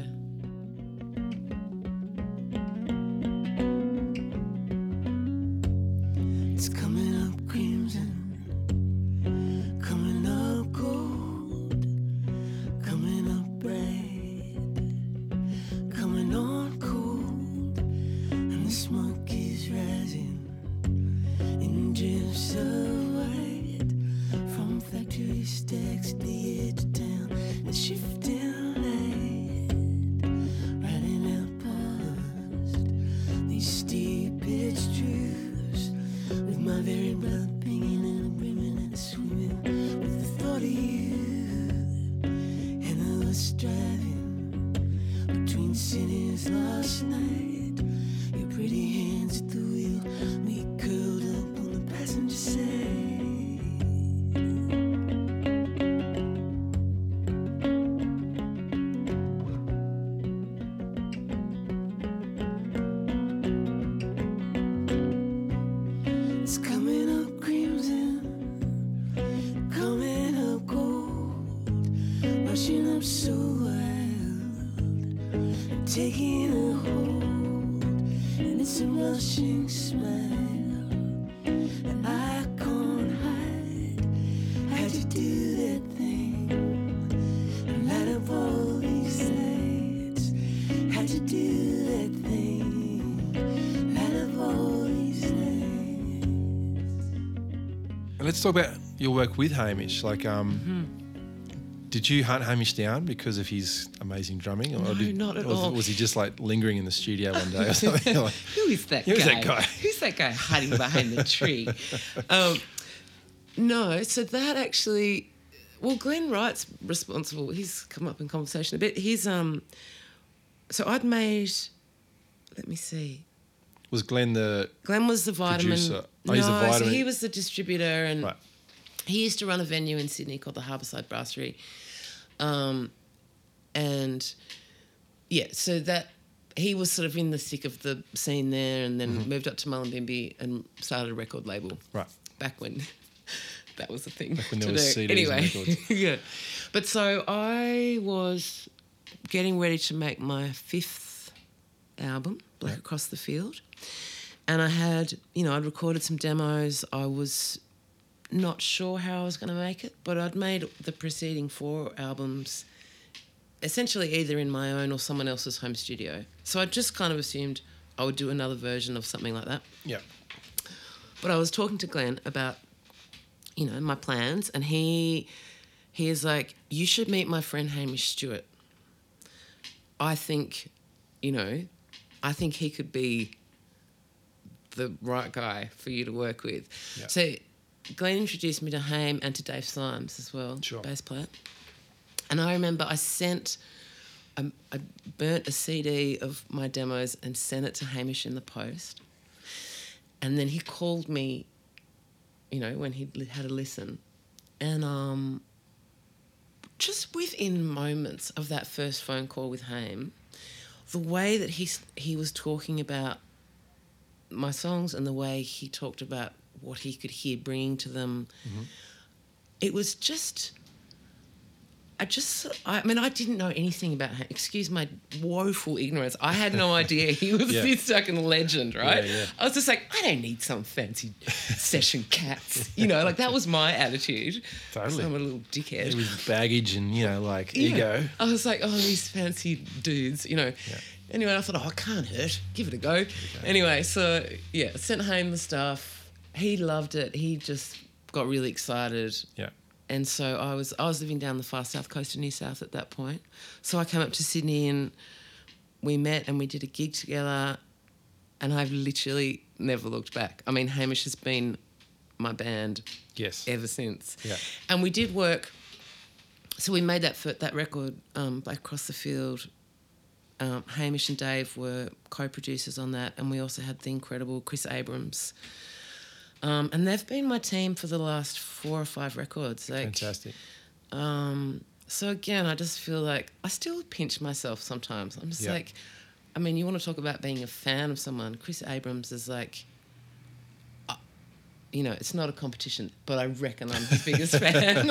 Let's talk about your work with Hamish. Like, did you hunt Hamish down because of his amazing drumming? Or no, not at all. Was he just like lingering in the studio one day or something? Like, Who is that guy? Who's that guy hiding behind the tree? No, so that actually... Well, Glenn Wright's responsible. He's come up in conversation a bit. He's... So I'd made... Let me see. Was Glenn the... Glenn was the Vitamin... Producer. Oh, he's the Vitamin. So he was the distributor and... Right. He used to run a venue in Sydney called the Harbourside Brasserie. And, yeah, so that he was sort of in the thick of the scene there and then moved up to Mullumbimby and started a record label. Right. Back when that was a thing. Back when there was CDs anyway, and records. Yeah. But so I was getting ready to make my fifth album, Black Across the Field, and I had, you know, I'd recorded some demos. I was... not sure how I was going to make it, but I'd made the preceding four albums essentially either in my own or someone else's home studio. So I just kind of assumed I would do another version of something like that. Yeah. But I was talking to Glenn about, you know, my plans, and he is like, you should meet my friend Hamish Stewart. I think, you know, I think he could be the right guy for you to work with. Yeah. So... Glenn introduced me to Haim and to Dave Symes as well, bass player. And I remember I sent, I burnt a CD of my demos and sent it to Hamish in the post. And then he called me, you know, when he had a listen. And just within moments of that first phone call with Haim, the way that he was talking about my songs and the way he talked about what he could hear bringing to them. Mm-hmm. It was just... I mean, I didn't know anything about him. Excuse my woeful ignorance. I had no idea he was this fucking legend, right? Yeah, yeah. I was just like, I don't need some fancy session cats. You know, like that was my attitude. Totally. I'm a little dickhead. It was baggage and, you know, like ego. I was like, oh, these fancy dudes, you know. Yeah. Anyway, I thought, oh, I can't hurt. Give it a go. Anyway, so, yeah, sent home the stuff. He loved it. He just got really excited. Yeah. And so I was living down the far south coast of New South at that point. So I came up to Sydney and we met and we did a gig together, and I've literally never looked back. I mean, Hamish has been my band ever since. Yeah. And we did work. So we made that record, Black Across the Field. Hamish and Dave were co-producers on that, and we also had the incredible Chris Abrahams. And they've been my team for the last 4 or 5 records. Like, fantastic. So, again, I just feel like I still pinch myself sometimes. I'm just like, I mean, you want to talk about being a fan of someone. Chris Abrahams is like, you know, it's not a competition, but I reckon I'm his biggest fan.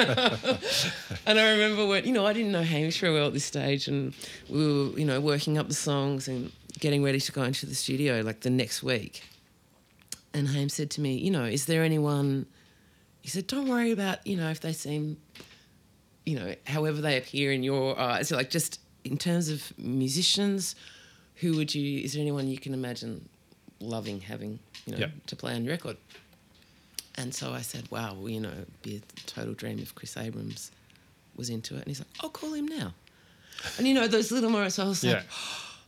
And I remember when, you know, I didn't know Hamish very well at this stage, and we were, you know, working up the songs and getting ready to go into the studio like the next week. And Haim said to me, you know, is there anyone... He said, don't worry about, you know, if they seem, you know, however they appear in your eyes. So, like, just in terms of musicians, who would you... Is there anyone you can imagine loving having, you know, to play on your record? And so I said, wow, well, you know, it'd be a total dream if Chris Abrahams was into it. And he's like, I'll call him now. And, you know, those little moments I was like...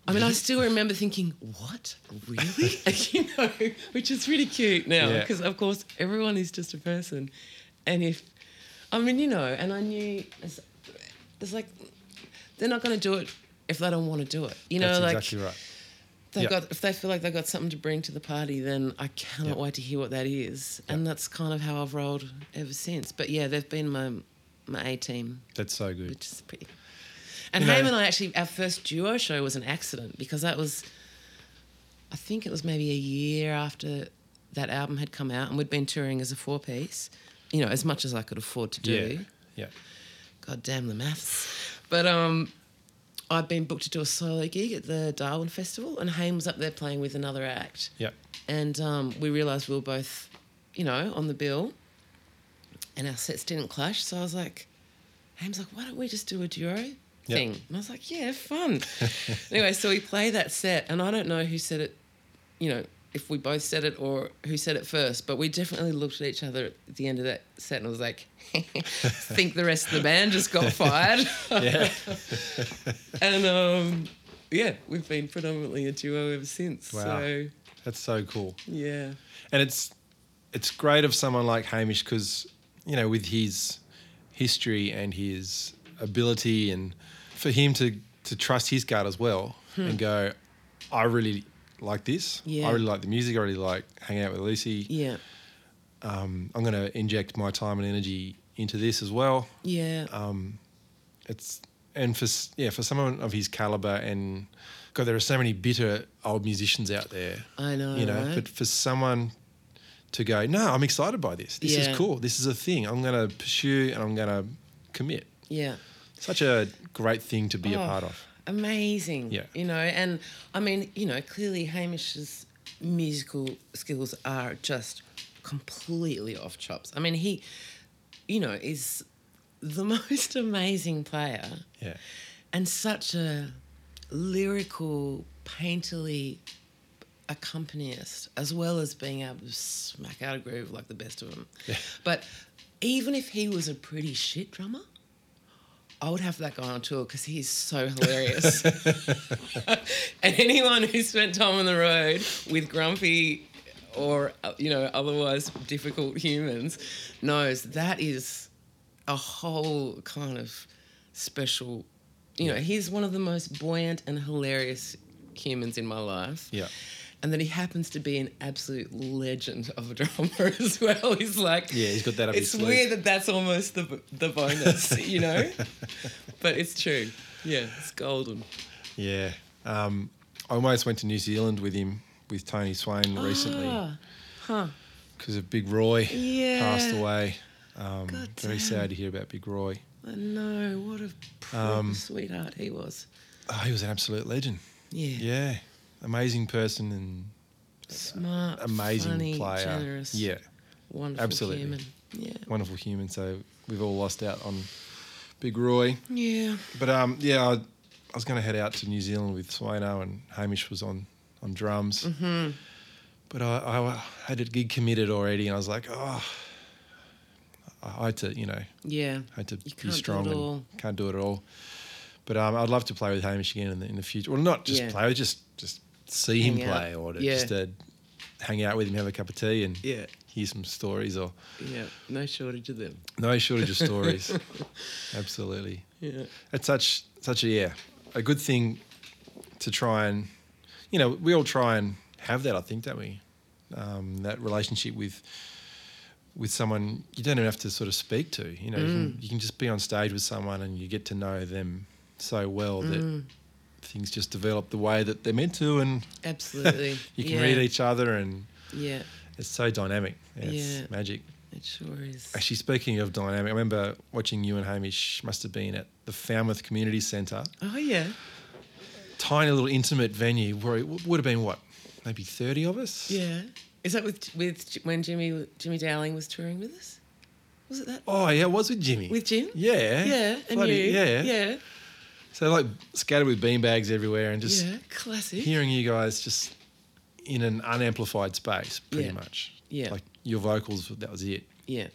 I mean, I still remember thinking, what? Really? You know, which is really cute now because, of course, everyone is just a person. And if, I mean, you know, and I knew it's like they're not going to do it if they don't want to do it. You know, that's like exactly right. They got, if they feel like they've got something to bring to the party, then I cannot wait to hear what that is. Yep. And that's kind of how I've rolled ever since. But, yeah, they've been my A-team. That's so good. Which is pretty... And Haim and I actually, our first duo show was an accident because that was, I think it was maybe a year after that album had come out, and we'd been touring as a 4-piece, you know, as much as I could afford to do. Yeah. God damn the maths. But I'd been booked to do a solo gig at the Darwin Festival, and Haim was up there playing with another act. Yeah. And we realised we were both, you know, on the bill, and our sets didn't clash. So I was like, Haim's like, why don't we just do a duo thing? And I was like, yeah, fun. Anyway, so we play that set, and I don't know who said it, you know, if we both said it or who said it first, but we definitely looked at each other at the end of that set and was like, think the rest of the band just got fired. Yeah. And, yeah, we've been predominantly a duo ever since. Wow. So. That's so cool. Yeah. And it's great of someone like Hamish because, you know, with his history and his ability and for him to trust his gut as well and go, I really like this. Yeah. I really like the music. I really like hanging out with Lucie. Yeah. I'm going to inject my time and energy into this as well. Yeah. It's and for someone of his caliber and God, there are so many bitter old musicians out there. I know. You know, right? But for someone to go, no, I'm excited by this. This is cool. This is a thing. I'm going to pursue and I'm going to commit. Yeah. Such a great thing to be a part of. Amazing. Yeah. You know, and I mean, you know, clearly Hamish's musical skills are just completely off chops. I mean, he, you know, is the most amazing player. Yeah. And such a lyrical, painterly accompanist, as well as being able to smack out a groove like the best of them. Yeah. But even if he was a pretty shit drummer, I would have that guy on tour because he's so hilarious. And anyone who spent time on the road with grumpy or, you know, otherwise difficult humans knows that is a whole kind of special, you know, he's one of the most buoyant and hilarious humans in my life. Yeah. And then he happens to be an absolute legend of a drummer as well. He's like... Yeah, he's got that up his sleeve. It's weird that that's almost the bonus, you know? But it's true. Yeah, it's golden. Yeah. I almost went to New Zealand with him, with Tony Swain recently. Huh. Because of Big Roy passed away. Very sad to hear about Big Roy. I know. What a sweetheart he was. Oh, he was an absolute legend. Yeah. Yeah. Amazing person and smart, amazing funny, player. Generous, wonderful human. Yeah. Wonderful human. So we've all lost out on Big Roy. Yeah. But I was going to head out to New Zealand with Swaino and Hamish was on drums. Mm-hmm. But I had a gig committed already and I was like, I had to, you know. Yeah. I had to be strong and can't do it at all. But I'd love to play with Hamish again in the future. Well, not just play, just see him play or just hang out with him, have a cup of tea and hear some stories. Or no shortage of them. No shortage of stories. Absolutely. Yeah. It's such a good thing to try and, you know, we all try and have that, I think, don't we? That relationship with someone you don't even have to sort of speak to. You know, you can just be on stage with someone and you get to know them so well that things just develop the way that they're meant to and absolutely you can read each other and it's so dynamic. It's magic. It sure is. Actually, speaking of dynamic, I remember watching you and Hamish must have been at the Falmouth Community Centre. Oh, yeah. Tiny little intimate venue where it would have been, what, maybe 30 of us? Yeah. Is that with when Jimmy Dowling was touring with us? Was it that? Oh, yeah, it was with Jimmy. With Jim? Yeah. Yeah, and bloody, you. Yeah. Yeah. So, like, scattered with beanbags everywhere and just... Yeah, classic. Hearing you guys just in an unamplified space, pretty much. Yeah. Like, your vocals, that was it. Yeah.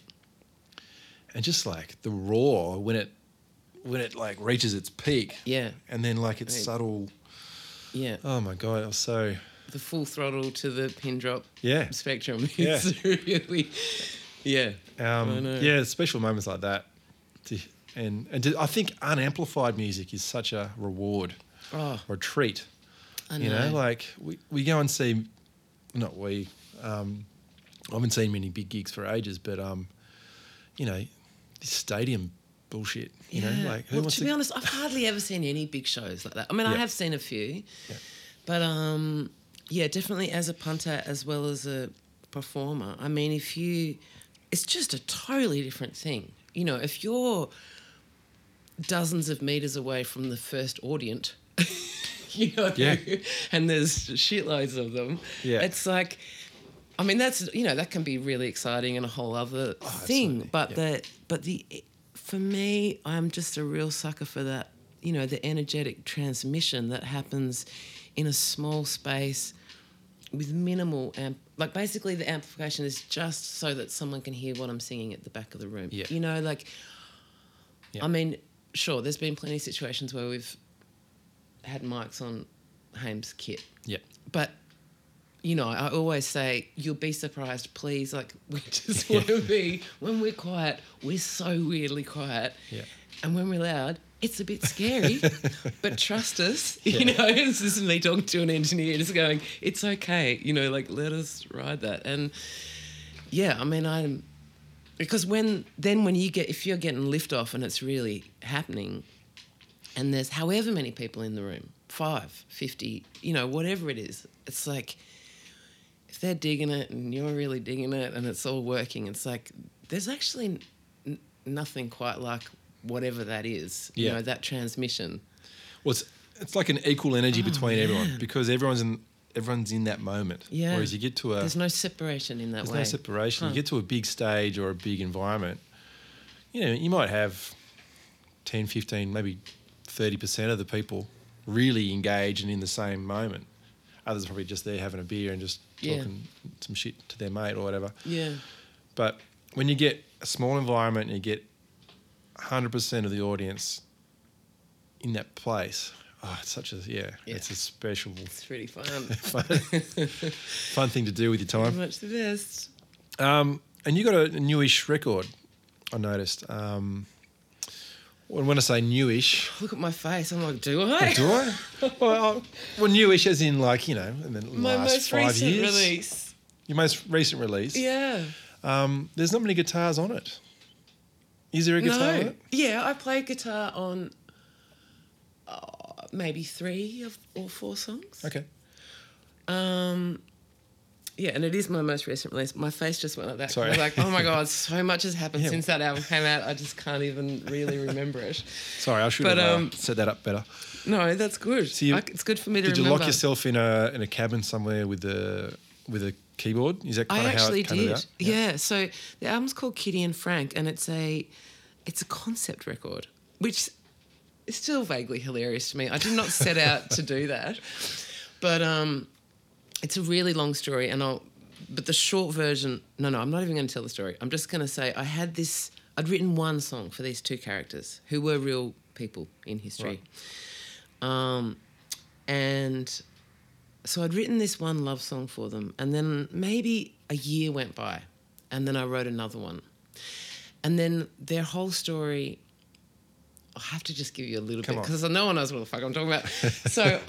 And just, like, the roar when it like, reaches its peak. Yeah. And then, like, it's subtle... Yeah. Oh, my God, I was so... The full throttle to the pin drop spectrum. It's really... Yeah. I know. Yeah, special moments like that And I think unamplified music is such a reward or a treat. I know. You know, like we go and see, not we, I haven't seen many big gigs for ages, but, you know, this stadium bullshit, you know. Like, who wants to be honest, I've hardly ever seen any big shows like that. I mean, I have seen a few, but, definitely as a punter as well as a performer, I mean, it's just a totally different thing. You know, if you're... dozens of metres away from the first audience, you know, and there's shitloads of them. Yeah. It's like, I mean, that's, you know, that can be really exciting and a whole other thing. But for me, I'm just a real sucker for that, you know, the energetic transmission that happens in a small space with minimal amp. Like, basically the amplification is just so that someone can hear what I'm singing at the back of the room. Yeah. You know, like, yeah. I mean, sure, there's been plenty of situations where we've had mics on Hame's kit. Yeah. But, you know, I always say, you'll be surprised, please. Like, we just want to be, when we're quiet, we're so weirdly quiet. Yeah. And when we're loud, it's a bit scary, but trust us. Yeah. You know, this isn't me talking to an engineer, just going, it's okay. You know, like, let us ride that. And yeah, I mean, I'm, because when you get, if you're getting liftoff and it's really happening, and there's however many people in the room, 5, 50, you know, whatever it is, it's like, if they're digging it and you're really digging it and it's all working, it's like, there's actually nothing quite like whatever that is, yeah. You know, that transmission. Well, it's like an equal energy between everyone, because everyone's in that moment. Yeah. Whereas you get to there's no separation in that way. There's no separation. You get to a big stage or a big environment, you know, you might have 10, 15, maybe 30% of the people really engaged and in the same moment. Others are probably just there having a beer and just talking some shit to their mate or whatever. Yeah. But when you get a small environment and you get 100% of the audience in that place. Oh, it's such a it's a special. It's really fun thing to do with your time. Pretty much the best. And you got a newish record, I noticed. When I say newish, look at my face. I'm like, do I? well, newish as in, like, you know, in the last 5 years. My most recent release. Your most recent release. Yeah. There's not many guitars on it. Is there a guitar on it? Yeah, I play guitar on maybe 3 or 4 songs. Okay. Yeah, and it is my most recent release. My face just went like that. Sorry. I was like, oh, my God, so much has happened since that album came out. I just can't even really remember it. Sorry, I should have set that up better. No, that's good. So it's good for me to remember. Did you lock yourself in a cabin somewhere with a keyboard? Is that kind of how it came about? Yeah. So the album's called Kitty and Frank, and it's a concept record, which is still vaguely hilarious to me. I did not set out to do that, but it's a really long story, but the short version. No, I'm not even going to tell the story. I'm just going to say I had this. I'd written one song for these two characters who were real people in history, right. And. So I'd written this one love song for them, and then maybe a year went by, and then I wrote another one. And then their whole story, I have to just give you a little bit because no one knows what the fuck I'm talking about. So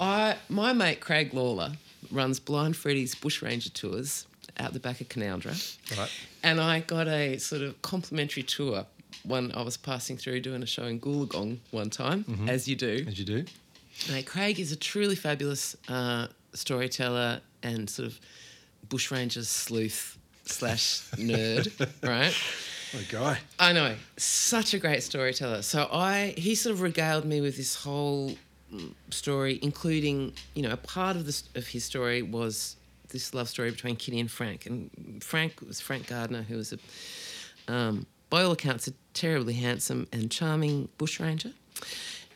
my mate Craig Lawler runs Blind Freddy's Bushranger tours out the back of Canoundra. Right. And I got a sort of complimentary tour when I was passing through doing a show in Goolagong one time, as you do. As you do. Mate, Craig is a truly fabulous storyteller and sort of bushranger sleuth / nerd, right? What a guy. I know. Such a great storyteller. So he sort of regaled me with this whole story, including, you know, a part of his story was this love story between Kitty and Frank. And Frank was Frank Gardner, who was by all accounts, a terribly handsome and charming bushranger.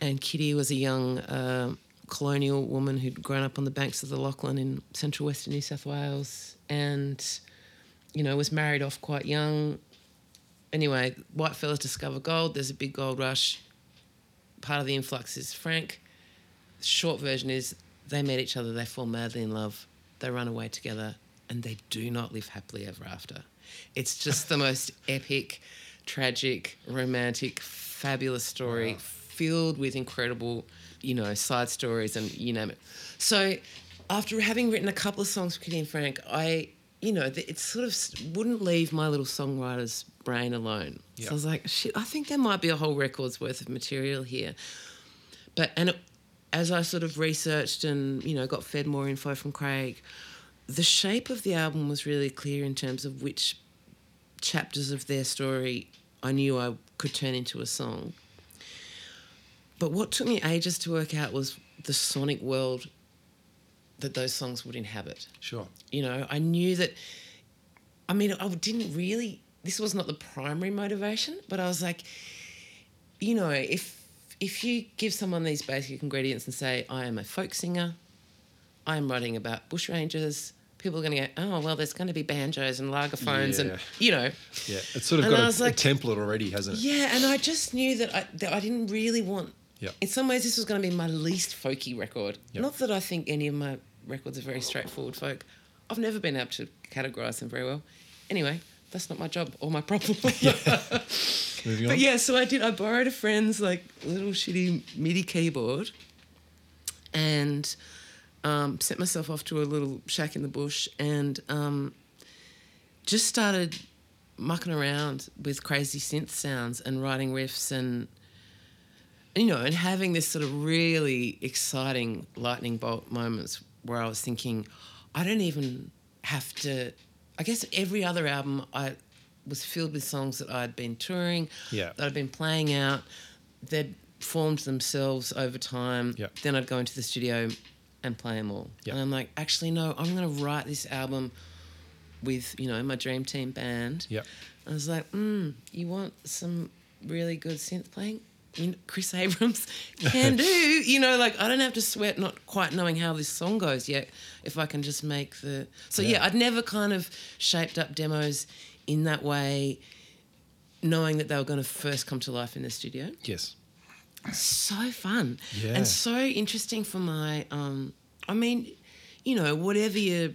And Kitty was a young colonial woman who'd grown up on the banks of the Lachlan in central western New South Wales and, you know, was married off quite young. Anyway, white fellas discover gold. There's a big gold rush. Part of the influx is Frank. Short version is they meet each other, they fall madly in love, they run away together, and they do not live happily ever after. It's just the most epic, tragic, romantic, fabulous story. Wow. Filled with incredible, you know, side stories and you name it. So after having written a couple of songs for Kitty and Frank, I, you know, it sort of wouldn't leave my little songwriter's brain alone. Yep. So I was like, shit, I think there might be a whole record's worth of material here. But as I sort of researched and, you know, got fed more info from Craig, the shape of the album was really clear in terms of which chapters of their story I knew I could turn into a song. But what took me ages to work out was the sonic world that those songs would inhabit. Sure. You know, I knew that... I mean, I didn't really... This was not the primary motivation, but I was like, you know, if you give someone these basic ingredients and say, I am a folk singer, I am writing about bushrangers, people are going to go, oh, well, there's going to be banjos and lagerphones and, you know. Yeah, it's sort of got a template already, hasn't it? Yeah, and I just knew that I didn't really want – in some ways this was going to be my least folky record. Yep. Not that I think any of my records are very straightforward folk. I've never been able to categorise them very well. Anyway, that's not my job or my problem. Moving on. But, yeah, so I did. I borrowed a friend's, like, little shitty MIDI keyboard and sent myself off to a little shack in the bush and just started mucking around with crazy synth sounds and writing riffs and, you know, and having this sort of really exciting lightning bolt moments where I was thinking, I don't even have to... I guess every other album I was filled with songs that I'd been touring, that I'd been playing out. They'd formed themselves over time. Yeah. Then I'd go into the studio and play them all. Yeah. And I'm like, actually, no, I'm going to write this album with, you know, my dream team band. Yeah. I was like, you want some really good synth playing? You know, Chris Abrahams can do. You know, like, I don't have to sweat not quite knowing how this song goes yet if I can just make the... So, yeah, I'd never kind of shaped up demos in that way knowing that they were going to first come to life in the studio. Yes. So fun and so interesting for my... I mean, you know, whatever your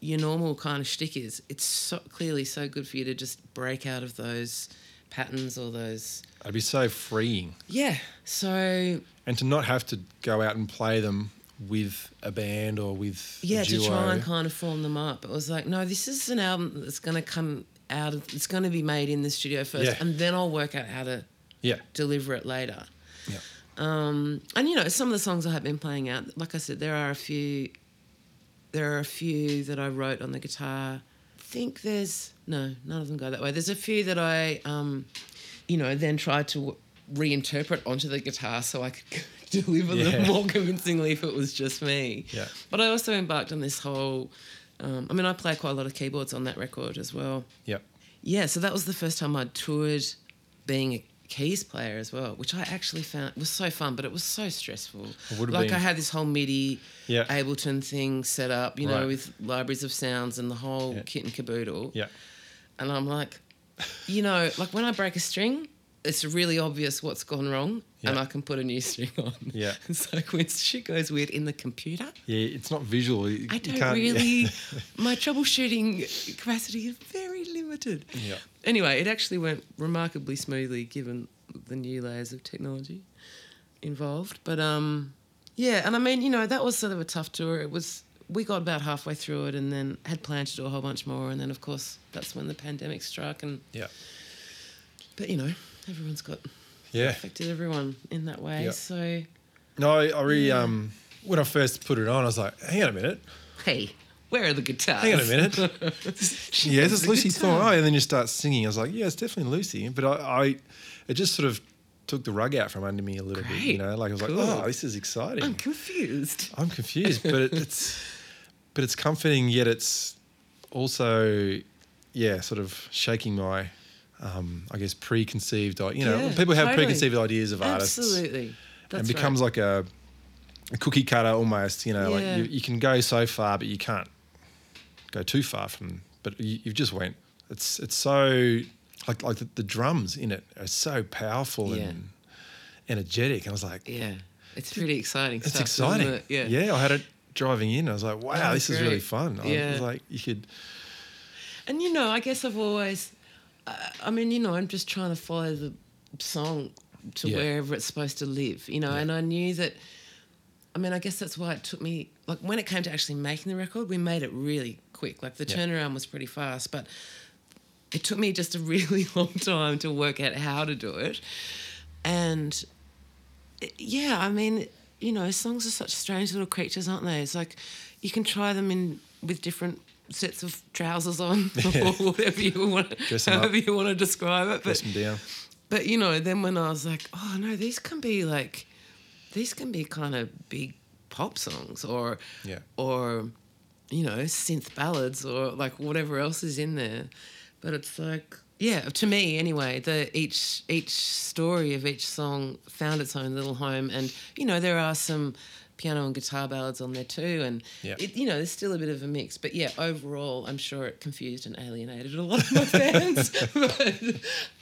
normal kind of shtick is, it's so, clearly so good for you to just break out of those patterns or those... It'd be so freeing. Yeah, so... And to not have to go out and play them with a band or with a duo. Yeah, to try and kind of form them up. It was like, no, this is an album that's going to come out of... It's going to be made in the studio first and then I'll work out how to deliver it later. Yeah. And, you know, some of the songs I have been playing out, like I said, there are a few that I wrote on the guitar. I think there's... No, none of them go that way. There's a few that I... you know, then tried to reinterpret onto the guitar so I could deliver them more convincingly if it was just me. Yeah. But I also embarked on this whole... I mean, I play quite a lot of keyboards on that record as well. Yeah. Yeah, so that was the first time I toured being a keys player as well, which I actually found was so fun, but it was so stressful. Like, I had this whole MIDI Ableton thing set up, you know, with libraries of sounds and the whole kit and caboodle. Yeah. And I'm like... You know, like when I break a string, it's really obvious what's gone wrong and I can put a new string on. Yeah. It's like when shit goes weird in the computer. Yeah, it's not visual. You can't really my troubleshooting capacity is very limited. Yeah. Anyway, it actually went remarkably smoothly given the new layers of technology involved. But, yeah, and I mean, you know, that was sort of a tough tour. We got about halfway through it and then had planned to do a whole bunch more and then, of course, that's when the pandemic struck. And But, you know, everyone's got affected everyone in that way. Yeah. So... No, I really... Yeah. When I first put it on, I was like, hang on a minute. Hey, where are the guitars? Hang on a minute. This is Lucie Thorne. Oh, and then you start singing. I was like, yeah, it's definitely Lucie. But it just sort of took the rug out from under me a little bit, you know. Like I was like, oh, this is exciting. I'm confused. But it's comforting, yet it's also, sort of shaking my, I guess, preconceived, you know, people have preconceived ideas of artists. Absolutely. That's and becomes like a cookie cutter almost, you know, like you can go so far, but you can't go too far from, but you've just went. It's so, like the drums in it are so powerful and energetic. And I was like... Yeah, it's pretty exciting stuff. It's exciting. Isn't it? Yeah. Yeah, I had it driving in. I was like, wow, this is really fun. Yeah. I was like, you could... And, you know, I guess I've always... I mean, you know, I'm just trying to follow the song to wherever it's supposed to live, you know, and I knew that... I mean, I guess that's why it took me... Like, when it came to actually making the record, we made it really quick. Like, the turnaround was pretty fast, but... It took me just a really long time to work out how to do it. And, yeah, I mean, you know, songs are such strange little creatures, aren't they? It's like you can try them in with different sets of trousers on or whatever you want, however you want to describe it. Dress them down. But, you know, then when I was like, oh, no, these can be kind of big pop songs or, you know, synth ballads or, like, whatever else is in there. But it's like, yeah, to me anyway, each story of each song found its own little home. And, you know, there are some piano and guitar ballads on there too, and it, you know, there's still a bit of a mix. But yeah, overall, I'm sure it confused and alienated a lot of my fans. But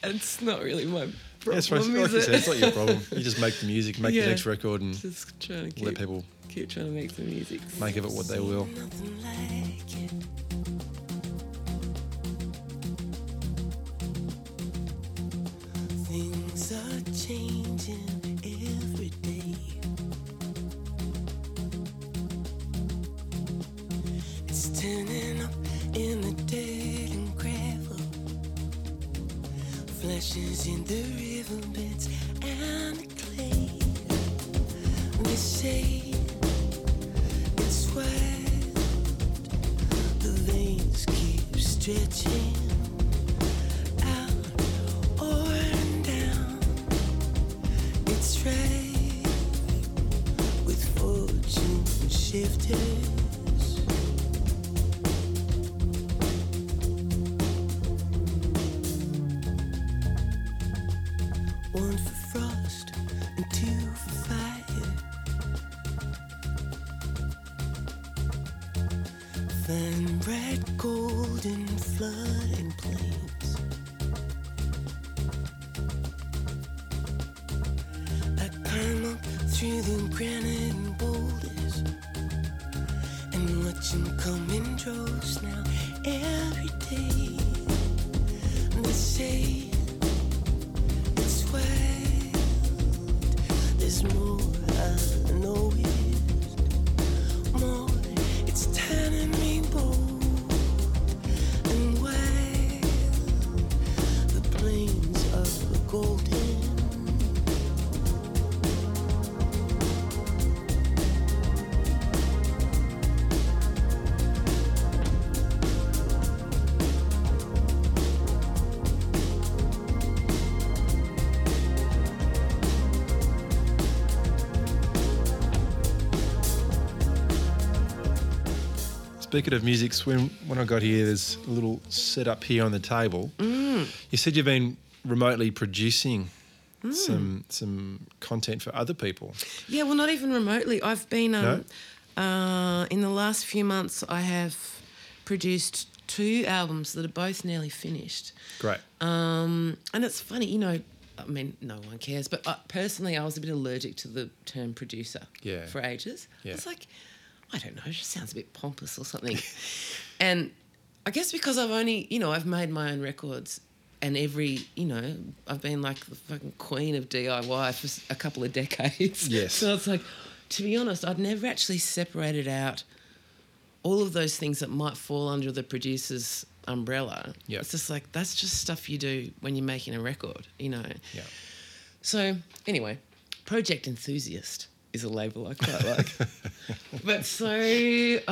it's not really my problem. That's right. Like you said, it's not your problem. You just make the music, make the next record, and just trying to keep, let people keep trying to make the music, make of it what they will. Things are changing every day. It's turning up in the dirt and gravel, flashes in the riverbeds and the clay. They say it's wild, the veins keep stretching. Speaking of music, when I got here, there's a little set up here on the table. Mm. You said you've been remotely producing some content for other people. Yeah, well, not even remotely. I've been in the last few months, I have produced 2 albums that are both nearly finished. Great. And it's funny, you know, I mean, no one cares, but personally, I was a bit allergic to the term producer for ages. Yeah. It's like, I don't know, it just sounds a bit pompous or something. And I guess because I've only, you know, I've made my own records and every, you know, I've been like the fucking queen of DIY for a couple of decades. Yes. So it's like, to be honest, I'd never actually separated out all of those things that might fall under the producer's umbrella. Yeah. It's just like, that's just stuff you do when you're making a record, you know. Yeah. So anyway, Project Enthusiast is a label I quite like. But so, yeah,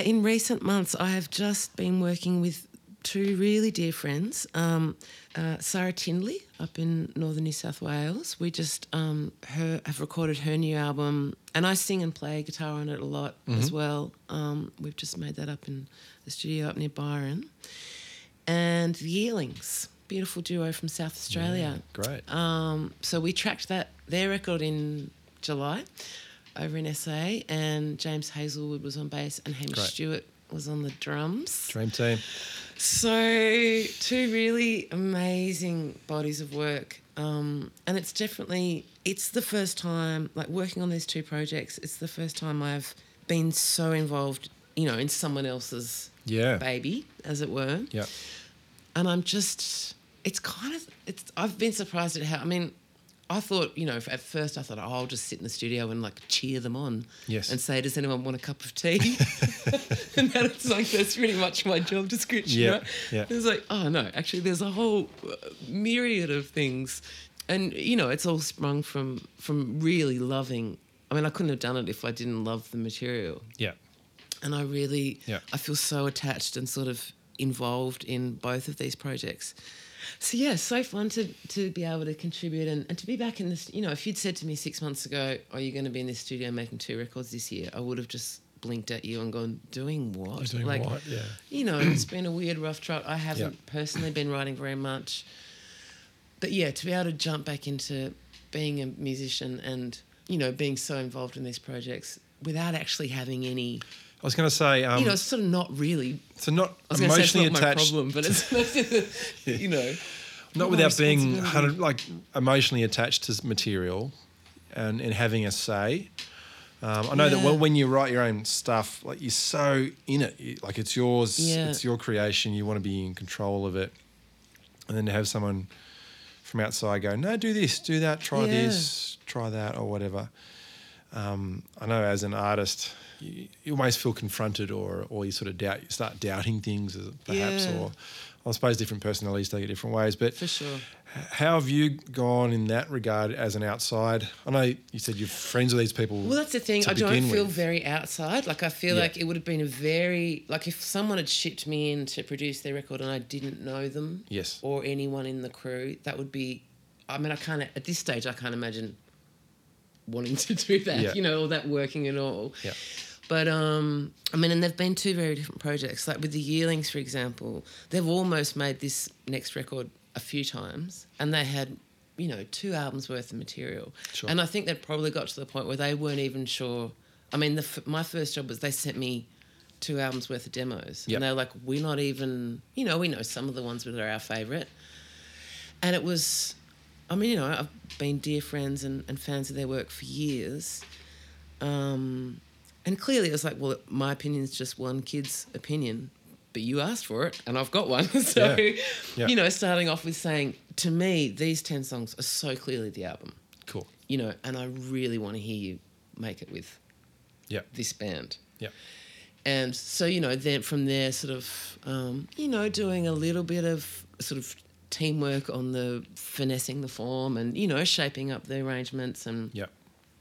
in recent months I have just been working with 2 really dear friends, Sara Tindley up in northern New South Wales. We just have recorded her new album, and I sing and play guitar on it a lot as well. We've just made that up in the studio up near Byron. And The Yearlings, beautiful duo from South Australia. Yeah, great. So we tracked their record in July over in SA, and James Hazelwood was on bass and Hamish Stewart was on the drums. Dream team. So 2 really amazing bodies of work. And it's definitely, it's the first time, like working on these 2 projects, it's the first time I've been so involved, you know, in someone else's baby, as it were. Yeah. And I'm just... I've been surprised at how... I mean, I thought, you know, at first I thought, I'll just sit in the studio and, like, cheer them on. Yes. And say, does anyone want a cup of tea? And that's, like, that's really much my job description, right? Yeah. It's like, oh, no, actually there's a whole myriad of things. And, you know, it's all sprung from really loving... I mean, I couldn't have done it if I didn't love the material. Yeah. And I really... Yeah. I feel so attached and sort of involved in both of these projects. So yeah, so fun to be able to contribute and to be back in this, you know, if you'd said to me 6 months ago, are you going to be in this studio making 2 records this year, I would have just blinked at you and gone, doing what? You're doing like, what? Yeah. You know, it's been a weird rough trot. I haven't personally been writing very much. But yeah, to be able to jump back into being a musician and you know, being so involved in these projects without actually having any... I was going to say... you know, it's sort of not really... So not emotionally attached... I was going to say it's not my problem, but it's, you know... Not without being, like, emotionally attached to material and having a say. I know that when you write your own stuff, like, you're so in it. Like, it's yours. Yeah. It's your creation. You want to be in control of it. And then to have someone from outside go, no, do this, do that, try this, try that, or whatever. I know as an artist... You almost feel confronted, or you sort of doubt. You start doubting things, perhaps, or I suppose different personalities take it different ways. But for sure, how have you gone in that regard as an outside? I know you said you're friends with these people. Well, that's the thing. I don't feel very outside. Like, I feel like it would have been a very, like, if someone had shipped me in to produce their record and I didn't know them, or anyone in the crew, that would be. I mean, I can't at this stage. I can't imagine wanting to do that, you know, or that working at all. Yeah. But, I mean, and they've been two very different projects. Like with the Yearlings, for example, they've almost made this next record a few times and they had, you know, 2 albums worth of material. Sure. And I think they'd probably got to the point where they weren't even sure. I mean, my first job was they sent me 2 albums worth of demos. Yep. And they're like, we're not even, you know, we know some of the ones that are our favourite. And it was, I mean, you know, I've been dear friends and fans of their work for years. And clearly it was like, well, my opinion's just one kid's opinion, but you asked for it and I've got one. So, you know, starting off with saying, to me, these 10 songs are so clearly the album. Cool. You know, and I really want to hear you make it with this band. Yeah. And so, you know, then from there sort of, you know, doing a little bit of sort of teamwork on the finessing the form and, you know, shaping up the arrangements and... Yeah.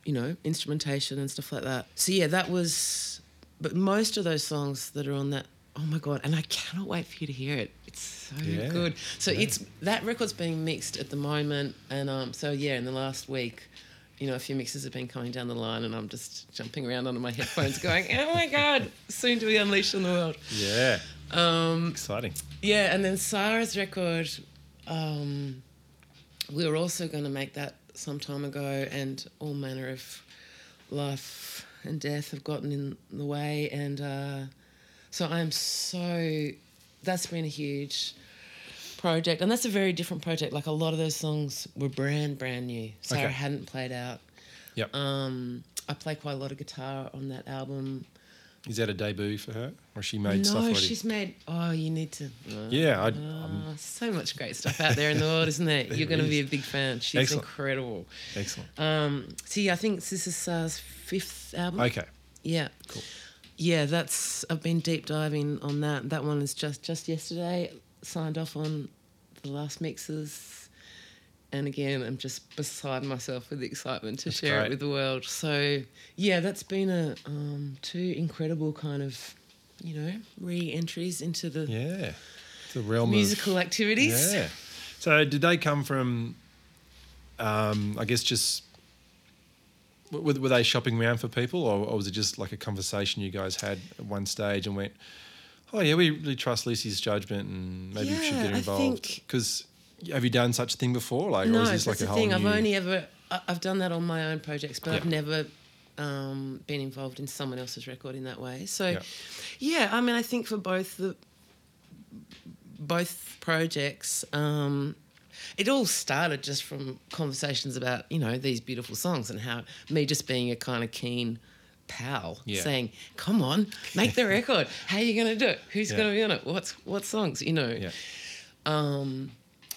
You know, instrumentation and stuff like that. So, yeah, that was... But most of those songs that are on that... Oh, my God, and I cannot wait for you to hear it. It's so good. So it's that record's being mixed at the moment. And so, yeah, in the last week, you know, a few mixes have been coming down the line and I'm just jumping around onto my headphones going, oh, my God, soon to be unleashed on the world. Yeah. Exciting. Yeah, and then Sara's record, we were also going to make that some time ago, and all manner of life and death have gotten in the way, and so I'm so... That's been a huge project, and that's a very different project. Like, a lot of those songs were brand new. Sarah hadn't played out. Yep. I play quite a lot of guitar on that album. Is that a debut for her, or she made stuff already? No, she's made... Oh, you need to... so much great stuff out there in the world, isn't there? You're going to be a big fan. She's incredible. Excellent. See, I think this is Sarah's 5th album. Okay. Yeah. Cool. Yeah, that's... I've been deep diving on that. That one is just yesterday. Signed off on the last mixes. And again, I'm just beside myself with the excitement to share it with the world. So, yeah, that's been 2 incredible kind of, you know, re-entries into the realm musical activities. Yeah. So did they come from, I guess, just were they shopping around for people, or was it just like a conversation you guys had at one stage and went, oh, yeah, we really trust Lucie's judgment and maybe we should get involved? Because... Have you done such a thing before? Like, no, or is this like a whole new... I've done that on my own projects, but I've never been involved in someone else's record in that way. So, I mean, I think for both projects, it all started just from conversations about, you know, these beautiful songs and how me just being a kind of keen pal saying, "Come on, make the record. How are you going to do it? Who's going to be on it? What songs? You know." Yeah.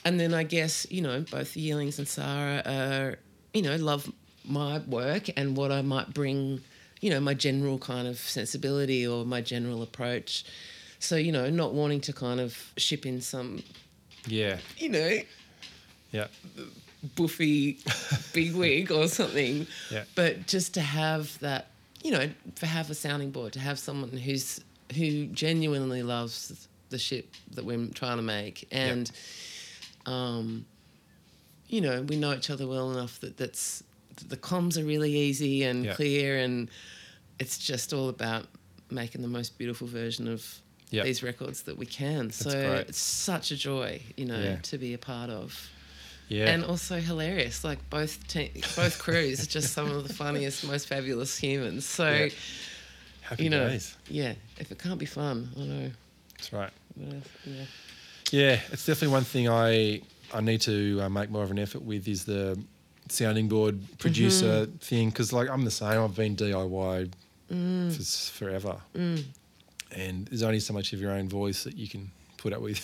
And then I guess, you know, both the Yearlings and Sara are, you know, love my work and what I might bring, you know, my general kind of sensibility or my general approach. So, you know, not wanting to kind of ship in some, you know, boofy bigwig or something, but just to have that, you know, to have a sounding board, to have someone who genuinely loves the shit that we're trying to make and... you know, we know each other well enough that the comms are really easy and clear, and it's just all about making the most beautiful version of these records that we can. That's great. It's such a joy, you know, to be a part of. Yeah. And also hilarious. Like both crews are just some of the funniest, most fabulous humans. So, yeah. Happy you know, days. Yeah. If it can't be fun, I know. That's right. Yeah. Yeah, it's definitely one thing I need to make more of an effort with is the sounding board producer thing, because like I'm the same. I've been DIY for forever, and there's only so much of your own voice that you can put up with.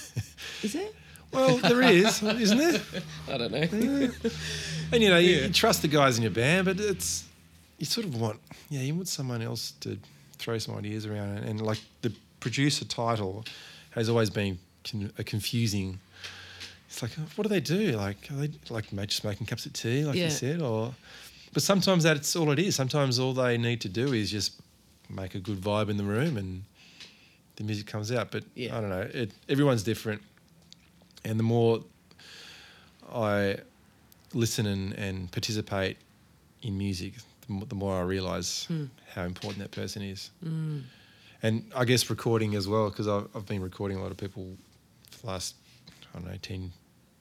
Is it? Well, there is, isn't there? I don't know. And you know, you trust the guys in your band, but it's you want someone else to throw some ideas around, and like the producer title has always been a confusing. It's like, what do they do? Like, are they like just making cups of tea, like you said, or? But sometimes that's all it is. Sometimes all they need to do is just make a good vibe in the room, and the music comes out. But I don't know. Everyone's different, and the more I listen and participate in music, the more I realise how important that person is. Mm. And I guess recording as well, because I've been recording a lot of people for the last,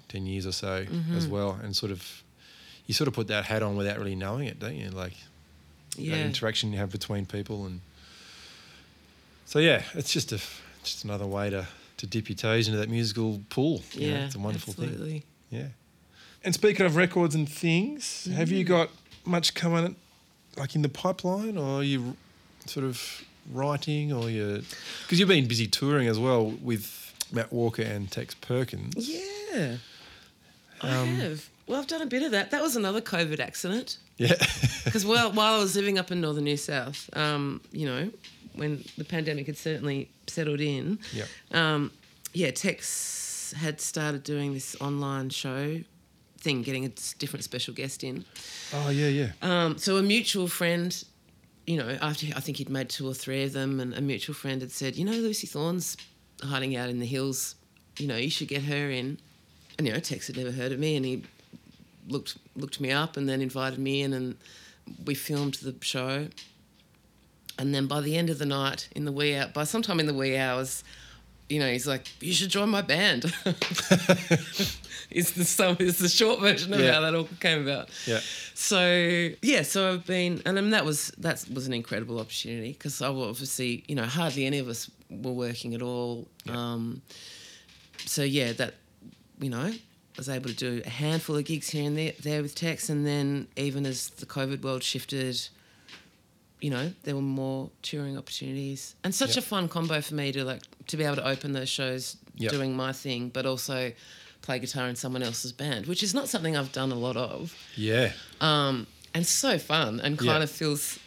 10 years or so as well, and you put that hat on without really knowing it, don't you? Like that interaction you have between people, and so it's just another way to dip your toes into that musical pool. Yeah, it's a wonderful thing. Yeah. And speaking of records and things, have you got much coming like in the pipeline, or are you sort of writing, or because you've been busy touring as well with Matt Walker and Tex Perkins. Yeah, I have. Well, I've done a bit of that. That was another COVID accident. Yeah. Because while I was living up in northern New South, when the pandemic had certainly settled in, Tex had started doing this online show thing, getting a different special guest in. Oh, yeah. So a mutual friend... after I think he'd made two or three of them, and a mutual friend had said, Lucie Thorne's hiding out in the hills, you should get her in. And, Tex had never heard of me, and he looked me up and then invited me in, and we filmed the show. And then by the end of the night, by sometime in the wee hours, he's like, you should join my band. It's the short version of how that all came about. Yeah. So I've been, and that was an incredible opportunity, because I obviously, hardly any of us were working at all. Yeah. I was able to do a handful of gigs here and there with Tex, and then even as the COVID world shifted, there were more touring opportunities, and such a fun combo for me to be able to open those shows doing my thing, but also play guitar in someone else's band, which is not something I've done a lot of. Yeah. And so fun, and kind of feels,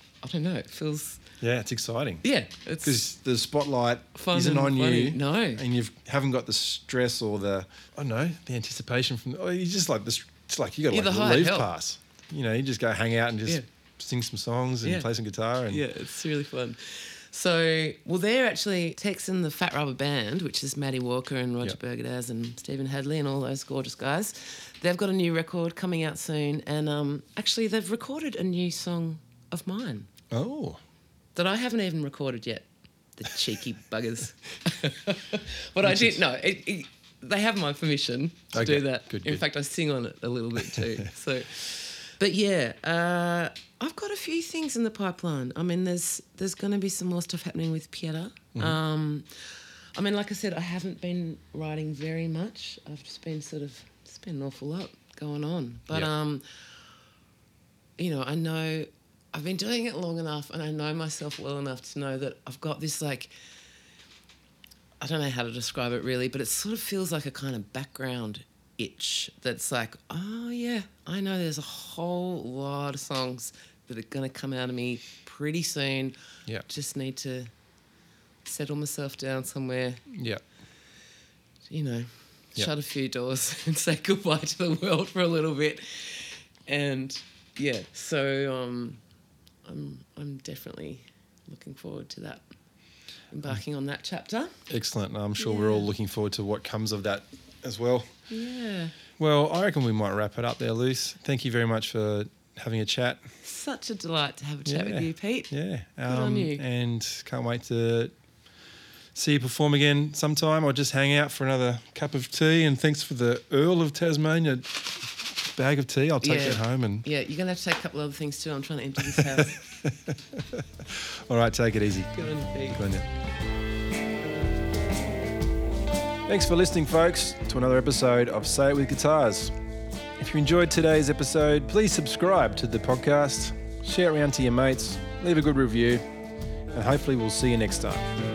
yeah, it's exciting. Yeah. Because the spotlight isn't on you. No. And you haven't got the stress or the anticipation from, you just like this, it's like you got to like leave pass. You just go hang out and just sing some songs and play some guitar. And yeah, it's really fun. So, they're actually Tex and the Fat Rubber Band, which is Matty Walker and Roger Bergadaz and Stephen Hadley and all those gorgeous guys. They've got a new record coming out soon, and actually they've recorded a new song of mine. Oh. That I haven't even recorded yet. The cheeky buggers. But I did, no, they have my permission to do that. Good, In fact, I sing on it a little bit too. So... But, I've got a few things in the pipeline. I mean, there's going to be some more stuff happening with Pieta. Mm-hmm. Like I said, I haven't been writing very much. I've just been it's been an awful lot going on. But, I know I've been doing it long enough, and I know myself well enough to know that I've got this, I don't know how to describe it really, but it sort of feels like a kind of background itch that's like, oh yeah, I know there's a whole lot of songs that are going to come out of me pretty soon. Yeah. Just need to settle myself down somewhere. Yeah. Shut a few doors and say goodbye to the world for a little bit. And yeah, so I'm definitely looking forward to that, embarking on that chapter. Excellent. I'm sure we're all looking forward to what comes of that as well. Yeah. Well, I reckon we might wrap it up there, Luce. Thank you very much for having a chat. Such a delight to have a chat with you, Pete. Yeah. Good on you. And can't wait to see you perform again sometime, or just hang out for another cup of tea. And thanks for the Earl of Tasmania bag of tea. I'll take that home. And yeah, you're going to have to take a couple other things too. I'm trying to empty this house. All right, take it easy. Good on you. Thanks for listening, folks, to another episode of Say It With Guitars. If you enjoyed today's episode, please subscribe to the podcast, share it around to your mates, leave a good review, and hopefully we'll see you next time.